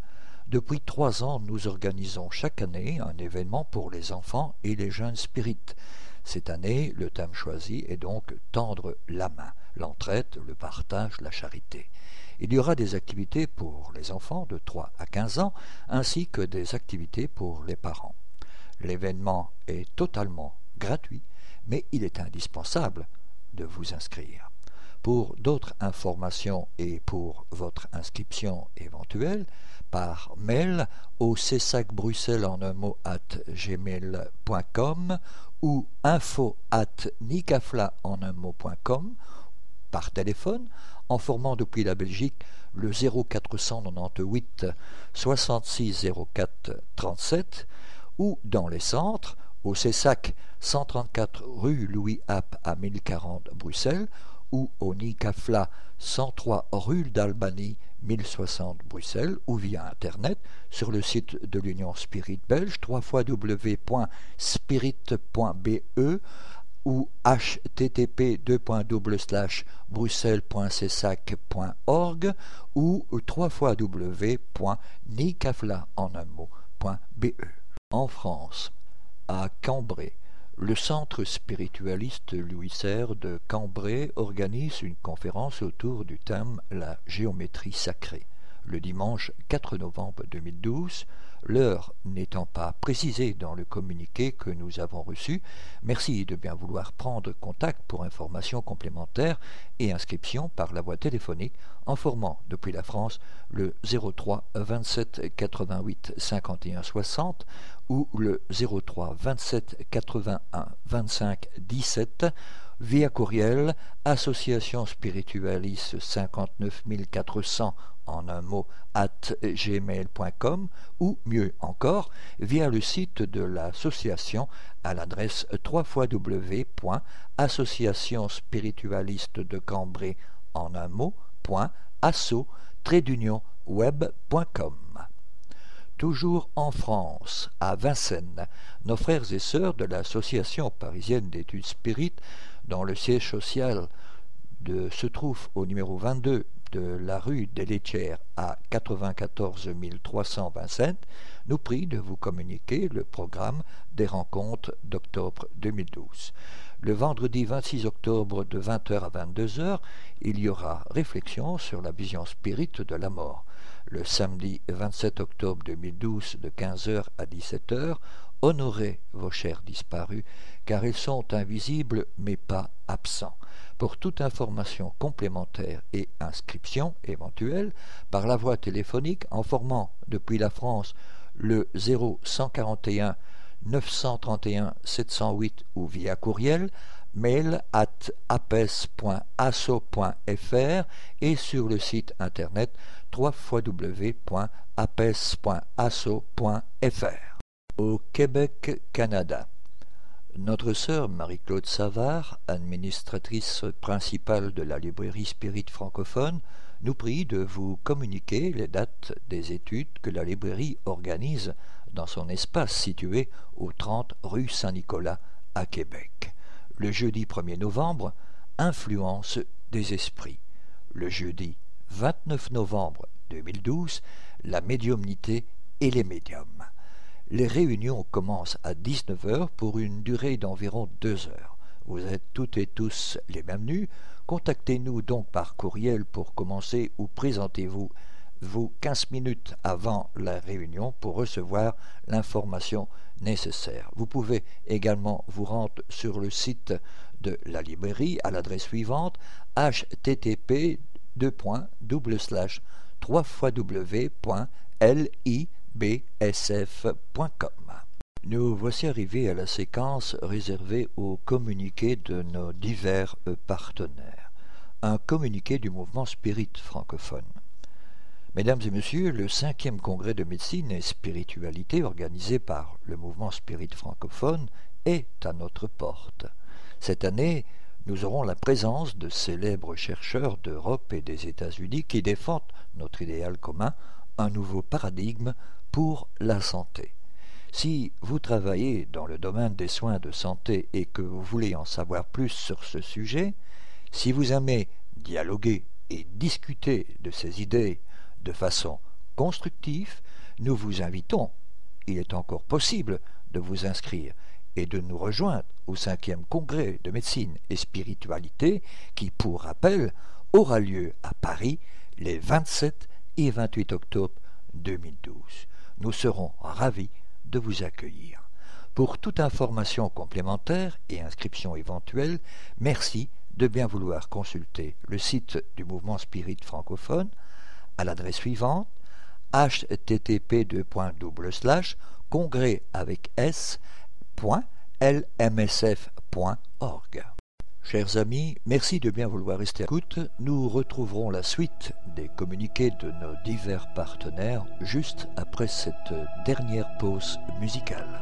Depuis 3 ans, nous organisons chaque année un événement pour les enfants et les jeunes spirites. Cette année, le thème choisi est donc « Tendre la main », l'entraide, le partage, la charité. Il y aura des activités pour les enfants de 3 à 15 ans, ainsi que des activités pour les parents. L'événement est totalement gratuit, mais il est indispensable de vous inscrire. Pour d'autres informations et pour votre inscription éventuelle, par mail au csacbruxelles@gmail.com ou info@nicafla.com, par téléphone, en formant depuis la Belgique le 0498 66 04 37 ou dans les centres, au CESAC 134 rue Louis App à 1040 Bruxelles ou au NICAFLA 103 rue d'Albanie 1060 Bruxelles ou via Internet sur le site de l'Union Spirite Belge www.spirite.be ou http://bruxelles.cesac.org ou www.nicafla.be. En France, à Cambrai, le Centre spiritualiste Louis Serre de Cambrai organise une conférence autour du thème « La géométrie sacrée » le dimanche 4 novembre 2012, l'heure n'étant pas précisée dans le communiqué que nous avons reçu. Merci de bien vouloir prendre contact pour informations complémentaires et inscription par la voie téléphonique en formant depuis la France le 03 27 88 51 60 ou le 03 27 81 25 17 via courriel association spiritualiste 59400 @gmail.com ou mieux encore via le site de l'association à l'adresse www.associationspiritualistedecambrai.asso-web.com. Toujours en France, à Vincennes, nos frères et sœurs de l'association parisienne d'études spirites, dont le siège social se trouve au numéro 22 de la rue des Laitières à 94 300 Vincennes, nous prie de vous communiquer le programme des rencontres d'octobre 2012. Le vendredi 26 octobre de 20h à 22h, il y aura réflexion sur la vision spirite de la mort. Le samedi 27 octobre 2012 de 15h à 17h, honorez vos chers disparus, car ils sont invisibles mais pas absents. Pour toute information complémentaire et inscription éventuelle, par la voie téléphonique en formant depuis la France le 0141 931 708 ou via courriel, mail@apes.asso.fr et sur le site internet www.apes.asso.fr. Au Québec, Canada. Notre sœur Marie-Claude Savard, administratrice principale de la Librairie Spirite Francophone, nous prie de vous communiquer les dates des études que la librairie organise dans son espace situé au 30 rue Saint-Nicolas à Québec. Le jeudi 1er novembre, Influence des esprits. Le jeudi 29 novembre 2012, La médiumnité et les médiums. Les réunions commencent à 19h pour une durée d'environ 2 heures. Vous êtes toutes et tous les bienvenus. Contactez-nous donc par courriel pour commencer ou présentez-vous vos 15 minutes avant la réunion pour recevoir l'information nécessaire. Vous pouvez également vous rendre sur le site de la librairie à l'adresse suivante http://www.libsf.com. Nous voici arrivés à la séquence réservée aux communiqués de nos divers partenaires. Un communiqué du Mouvement Spirite francophone. Mesdames et messieurs, le 5e congrès de médecine et spiritualité organisé par le Mouvement Spirite francophone est à notre porte. Cette année, nous aurons la présence de célèbres chercheurs d'Europe et des États-Unis qui défendent notre idéal commun, un nouveau paradigme pour la santé. Si vous travaillez dans le domaine des soins de santé et que vous voulez en savoir plus sur ce sujet, si vous aimez dialoguer et discuter de ces idées de façon constructive, nous vous invitons, il est encore possible de vous inscrire et de nous rejoindre au 5e congrès de médecine et spiritualité qui, pour rappel, aura lieu à Paris les 27 et 28 octobre 2012. Nous serons ravis de vous accueillir. Pour toute information complémentaire et inscription éventuelle, merci de bien vouloir consulter le site du Mouvement Spirite francophone à l'adresse suivante http://congrès.lmsf.org. Chers amis, merci de bien vouloir rester à l'écoute. Nous retrouverons la suite des communiqués de nos divers partenaires juste après cette dernière pause musicale.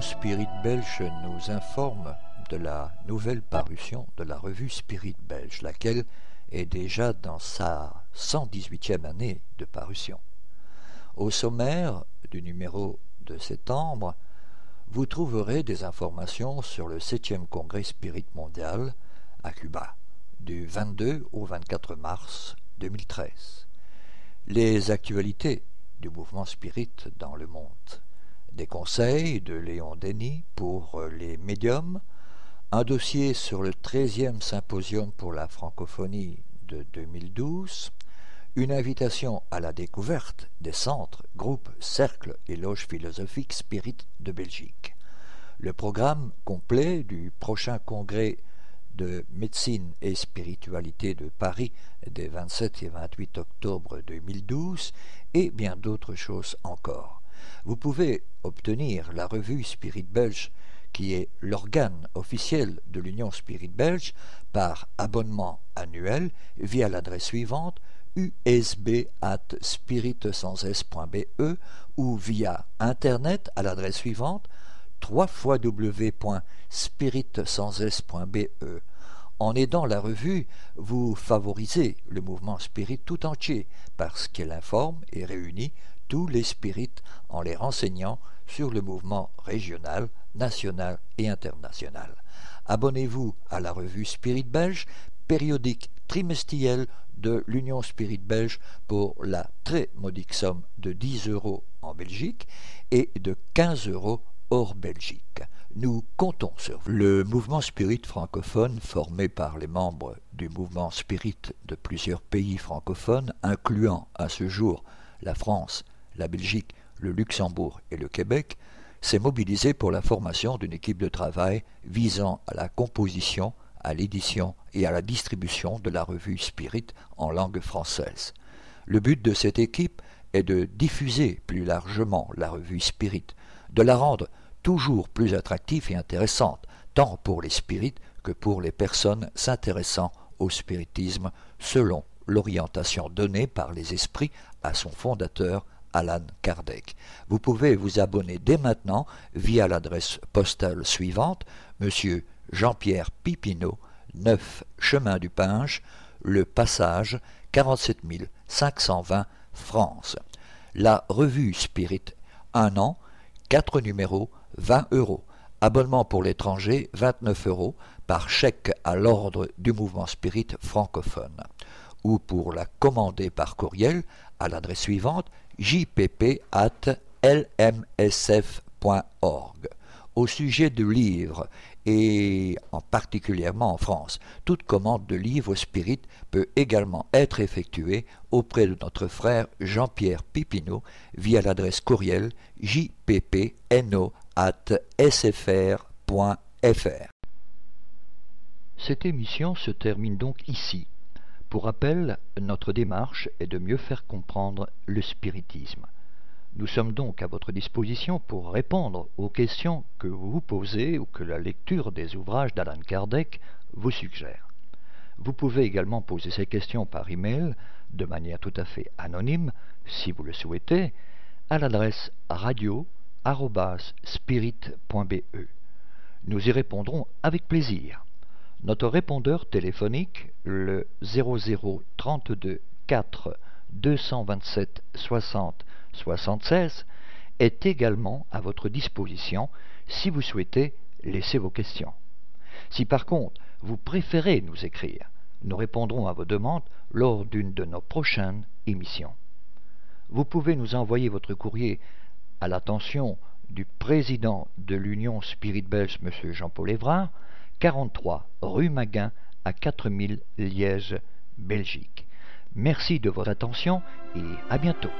Spirit Belge nous informe de la nouvelle parution de la revue Spirit Belge, laquelle est déjà dans sa 118e année de parution. Au sommaire du numéro de septembre, vous trouverez des informations sur le 7e congrès Spirit mondial à Cuba, du 22 au 24 mars 2013. Les actualités du mouvement Spirit dans le monde. Des conseils de Léon Denis pour les médiums, un dossier sur le 13e symposium pour la francophonie de 2012, une invitation à la découverte des centres, groupes, cercles et loges philosophiques spirites de Belgique, le programme complet du prochain congrès de médecine et spiritualité de Paris des 27 et 28 octobre 2012 et bien d'autres choses encore. Vous pouvez obtenir la revue Spirit Belge, qui est l'organe officiel de l'Union Spirit Belge, par abonnement annuel via l'adresse suivante usb@spirit-sans-s.be ou via internet à l'adresse suivante www.spirit-sans-s.be. En aidant la revue, vous favorisez le mouvement spirit tout entier parce qu'elle informe et réunit tous les spirites en les renseignant sur le mouvement régional, national et international. Abonnez-vous à la revue Spirit Belge, périodique trimestrielle de l'Union Spirit Belge pour la très modique somme de 10 € en Belgique et de 15 € hors Belgique. Nous comptons sur vous. Le mouvement spirit francophone, formé par les membres du mouvement spirit de plusieurs pays francophones, incluant à ce jour la France, la Belgique, le Luxembourg et le Québec, s'est mobilisé pour la formation d'une équipe de travail visant à la composition, à l'édition et à la distribution de la revue Spirit en langue française. Le but de cette équipe est de diffuser plus largement la revue Spirit, de la rendre toujours plus attractive et intéressante, tant pour les spirites que pour les personnes s'intéressant au spiritisme selon l'orientation donnée par les esprits à son fondateur, Allan Kardec. Vous pouvez vous abonner dès maintenant via l'adresse postale suivante, Monsieur Jean-Pierre Pipineau, 9 Chemin du Pinge, Le Passage, 47 520, France. La Revue Spirite, 1 an, 4 numéros, 20 €. Abonnement pour l'étranger, 29 € par chèque à l'ordre du Mouvement Spirite francophone. Ou pour la commander par courriel à l'adresse suivante, jpp@lmsf.org. Au sujet du livre, et en particulièrement en France, toute commande de livres spirites peut également être effectuée auprès de notre frère Jean-Pierre Pipineau via l'adresse courriel jppno@sfr.fr. Cette émission se termine donc ici. Pour rappel, notre démarche est de mieux faire comprendre le spiritisme. Nous sommes donc à votre disposition pour répondre aux questions que vous vous posez ou que la lecture des ouvrages d'Allan Kardec vous suggère. Vous pouvez également poser ces questions par email, de manière tout à fait anonyme, si vous le souhaitez, à l'adresse radio@spirite.be. Nous y répondrons avec plaisir. Notre répondeur téléphonique, le 00 32 4 227 60 76, est également à votre disposition si vous souhaitez laisser vos questions. Si par contre vous préférez nous écrire, nous répondrons à vos demandes lors d'une de nos prochaines émissions. Vous pouvez nous envoyer votre courrier à l'attention du président de l'Union Spirite Belge, M. Jean-Paul Évrard, 43 rue Maguin à 4000 Liège, Belgique. Merci de votre attention et à bientôt.